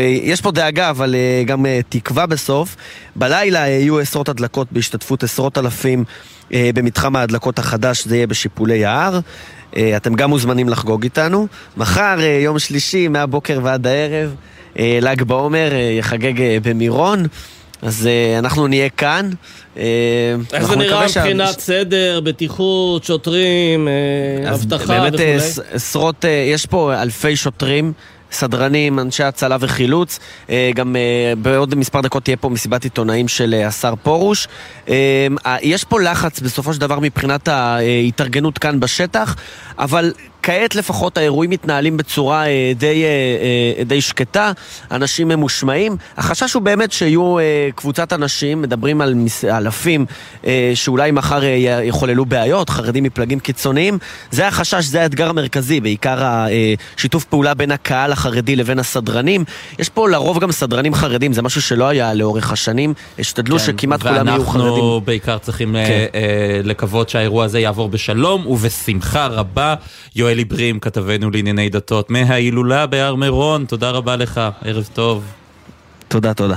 יש פה דאגה, אבל גם תקווה בסוף. בלילה יהיו עשרות הדלקות בהשתתפות עשרות אלפים במתחם ההדלקות החדש, זה יהיה בשיפולי ההר. אתם גם מוזמנים לחגוג איתנו. מחר, יום שלישי, מהבוקר ועד הערב, ל"ג בעומר יחגג במירון. אז אנחנו נהיה כאן. איך זה נראה מבחינת סדר, בטיחות, שוטרים, הבטחה וכו'? באמת עשרות, יש פה אלפי שוטרים, סדרנים, אנשי הצלה וחילוץ. גם בעוד מספר דקות תהיה פה מסיבת עיתונאים של השר פורוש. יש פה לחץ בסופו של דבר מבחינת ההתארגנות כאן בשטח, אבל כעת לפחות האירועים מתנהלים בצורה די, די שקטה, אנשים ממושמעים. החשש הוא באמת שיהיו קבוצת אנשים, מדברים על אלפים שאולי מחר יחוללו בעיות, חרדים מפלגים קיצוניים. זה החשש, זה האתגר המרכזי, בעיקר השיתוף פעולה בין הקהל החרדי לבין הסדרנים. יש פה לרוב גם סדרנים חרדים, זה משהו שלא היה לאורך השנים, השתדלו כן, שכמעט כולם יהיו חרדים. ואנחנו בעיקר צריכים כן. לקוות שהאירוע הזה יעבור בשלום ובשמחה רבה. יואל אלי ברים, כתבנו לענייני דתות, מההילולה בהר מרון, תודה רבה לך, ערב טוב. תודה, תודה.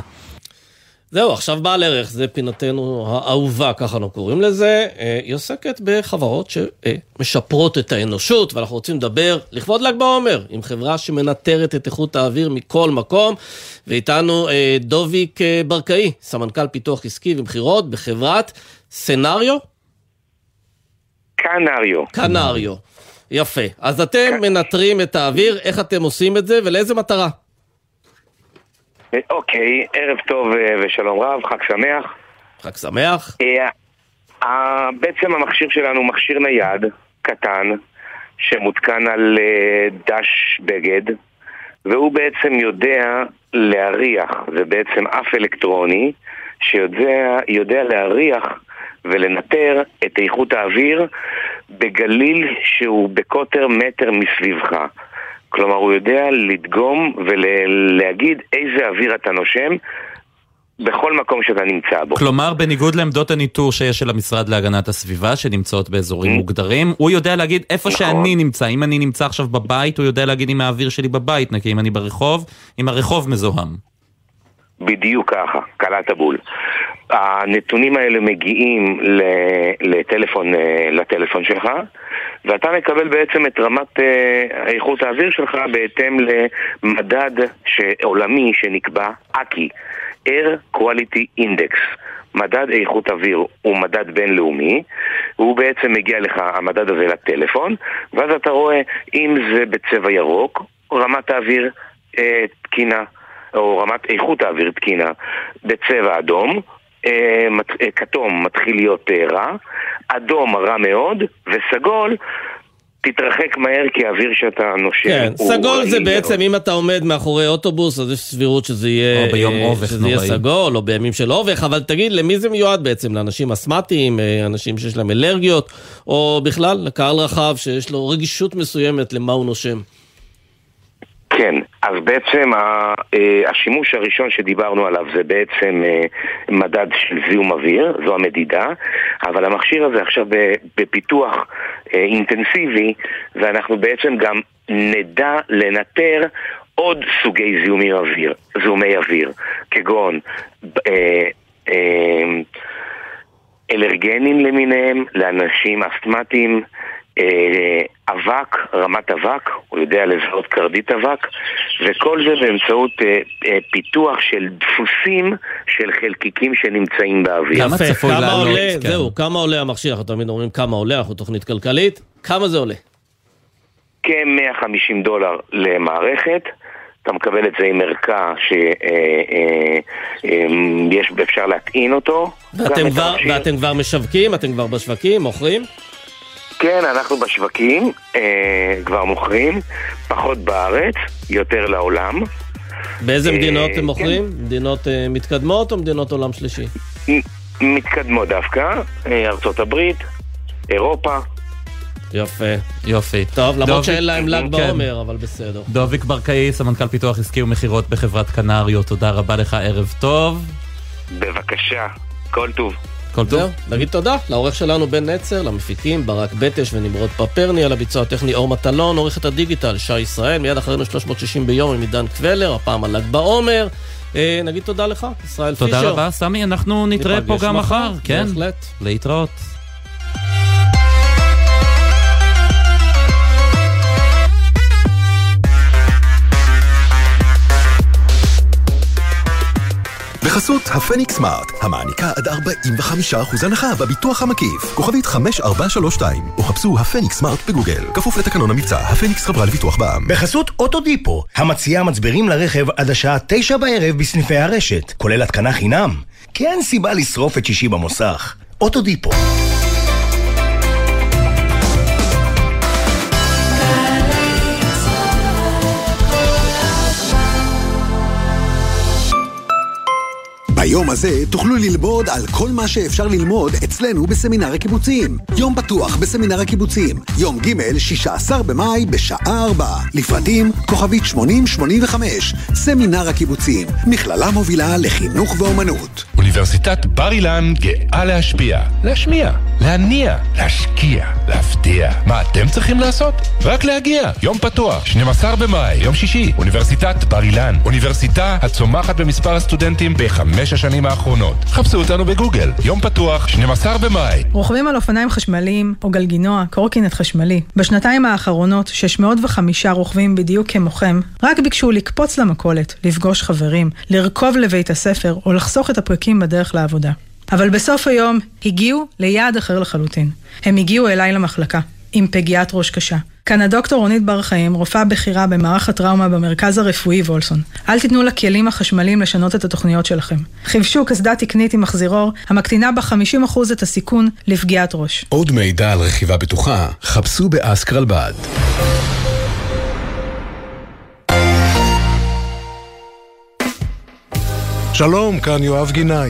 זהו, עכשיו בעל ערך, זה פינתנו האהובה, ככה אנחנו קוראים לזה, היא עוסקת בחברות שמשפרות את האנושות, ואנחנו רוצים לדבר לכבוד ל"ג בעומר, עם חברה שמנטרת את איכות האוויר מכל מקום, ואיתנו דוביק ברקאי, סמנכ"ל פיתוח עסקי ומחירות, בחברת סנריו, קנריו. קנריו. יפה. אז אתם ק... מנטרים את האוויר, איך אתם עושים את זה ולאיזה מטרה? אוקיי, ערב טוב ושלום רב, חג שמח. חג שמח. בעצם המכשיר שלנו הוא מכשיר נייד, קטן, שמותקן על דש בגד, והוא בעצם יודע להריח, זה בעצם אף אלקטרוני, שיודע יודע להריח ולנטר את איכות האוויר בגליל שהוא בקוטר מטר מסביבך. כלומר, הוא יודע לדגום ולהגיד איזה אוויר אתה נושם בכל מקום שאתה נמצא בו. כלומר, בניגוד לעמדות הניטור שיש של המשרד להגנת הסביבה, שנמצאות באזורים מוגדרים, הוא יודע להגיד איפה שאני נמצא. אם אני נמצא עכשיו בבית, הוא יודע להגיד אם האוויר שלי בבית נקי, אם אני ברחוב, אם הרחוב מזוהם. בדיוק ככה, קלת הבול. הנתונים האלה מגיעים לטלפון, לטלפון שלך, ואתה מקבל בעצם את רמת איכות האוויר שלך בהתאם למדד עולמי שנקבע, אקי, Air Quality Index. מדד איכות אוויר הוא מדד בינלאומי, הוא בעצם מגיע לך, המדד הזה, לטלפון, ואז אתה רואה אם זה בצבע ירוק, רמת האוויר אה, תקינה, או רמת איכות האוויר תקינה. בצבע אדום, אה, מת, אה, כתום מתחיל להיות אה, רע, אדום רע מאוד, וסגול תתרחק מהר כי האוויר שאתה נושא. כן, סגול זה בעצם אם אתה עומד מאחורי אוטובוס, אז יש סבירות שזה יהיה סגול, או בימים של אובך, אבל תגיד, למי זה מיועד בעצם? לאנשים אסמטיים, אנשים שיש להם אלרגיות, או בכלל לקהל רחב שיש לו רגישות מסוימת למה הוא נושם? כן, אז בעצם השימוש הראשון שדיברנו עליו זה בעצם מדד של זיהום אוויר, זו המדידה, אבל המכשיר הזה עכשיו בפיתוח אינטנסיבי, ואנחנו בעצם גם נדע לנטר עוד סוגי זיהומי אוויר, זיהומי אוויר, כגון אלרגנים למיניהם, לאנשים אסתמטיים, אבק, רמת אבק, הוא יודע לזהות קרדית אבק, וכל זה באמצעות פיתוח של דפוסים של חלקיקים שנמצאים באוויר. כמה עולה, זהו, כמה עולה המכשיר? אנחנו תמיד אומרים כמה עולה, אנחנו תוכנית כלכלית, כמה זה עולה? כ-מאה וחמישים דולר למערכת, אתה מקבל את זה עם ערכה שאפשר להטעין אותו. ואתם כבר משווקים? אתם כבר בשווקים, מוכרים? כן, אנחנו בשווקים, אה, כבר מוכרים, פחות בארץ, יותר לעולם. באיזה מדינות אה, הם מוכרים? כן. מדינות אה, מתקדמות או מדינות עולם שלישי? מ- מתקדמות דווקא, אה, ארצות הברית, אירופה. יפה. יופי. טוב, למרות שאין להם לג בעומר, אבל בסדר. דוביק ברקאי, סמנכ"ל פיתוח עסקי ומחירות בחברת קנריו, תודה רבה לך, ערב טוב. בבקשה, כל טוב. זהו, נגיד תודה לעורך שלנו בן נצר, למפיקים ברק בטש ונמרוד פפרני, על הביצוע הטכני אור מטלון, עורכת הדיגיטל שי ישראל, מיד אחרינו שלוש מאות שישים ביום עם עידן קוולר, הפעם על ל"ג בעומר. אה, נגיד תודה לך, ישראל פישר. תודה רבה, סמי, אנחנו נתראה פה גם מחר, כן, בהחלט. להתראות. בחסות הפניקס סמארט, המעניקה עד ארבעים וחמישה אחוז הנחה בביטוח המקיף. כוכבית חמש ארבע שלוש שתיים, או חפשו הפניקס סמארט בגוגל. כפוף לתקנון המבצע, הפניקס חברה לביטוח בע"מ. בחסות אוטו דיפו, המציעה מצברים לרכב עד השעה תשע בערב בסניפי הרשת, כולל התקנה חינם. כי אין סיבה לשרוף את שישי במוסך. אוטו דיפו. ביום הזה תוכלו ללמוד על כל מה שאפשר ללמוד אצלנו בסמינר הקיבוצים. יום פתוח בסמינר הקיבוצים. יום ג' שישה עשר במאי בשעה ארבע. לפרטים כוכבית שמונים שמונים וחמש. סמינר הקיבוצים. מכללה מובילה לחינוך ואומנות. אוניברסיטת בר אילן גאה להשפיע. להשמיע. להניע. להשקיע. להפתיע. מה אתם צריכים לעשות? רק להגיע. יום פתוח. שנים עשר במאי. יום שישי. אוניברסיטת בר אילן. אוניברסיטה הצומחת במספר הסטודנטים בחמש השנים האחרונות. חפשו אותנו בגוגל. יום פתוח, שנים עשר במאי. רוכבים על אופניים חשמליים או גלגינוע, קורקינט חשמלי. בשנתיים האחרונות, שש מאות וחמישה רוכבים בדיוק כמוכם, רק ביקשו לקפוץ למכולת, לפגוש חברים, לרכוב לבית הספר או לחסוך את הפרקים בדרך לעבודה. אבל בסוף היום הגיעו ליעד אחר לחלוטין. הם הגיעו אליי למחלקה, עם פגיעת ראש קשה. כאן הדוקטור רונית בר חיים, רופאה בכירה במערך הטראומה במרכז הרפואי וולסון. אל תיתנו לכלים החשמליים לשנות את התוכניות שלכם. חיבשו קסדה תקנית עם מחזירור, המקטינה ב-חמישים אחוז את הסיכון לפגיעת ראש. עוד מידע על רכיבה בטוחה, חפשו באסקרלבד. שלום, כאן יואב גיני.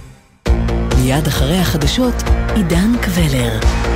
מיד אחרי החדשות, עידן קבלר.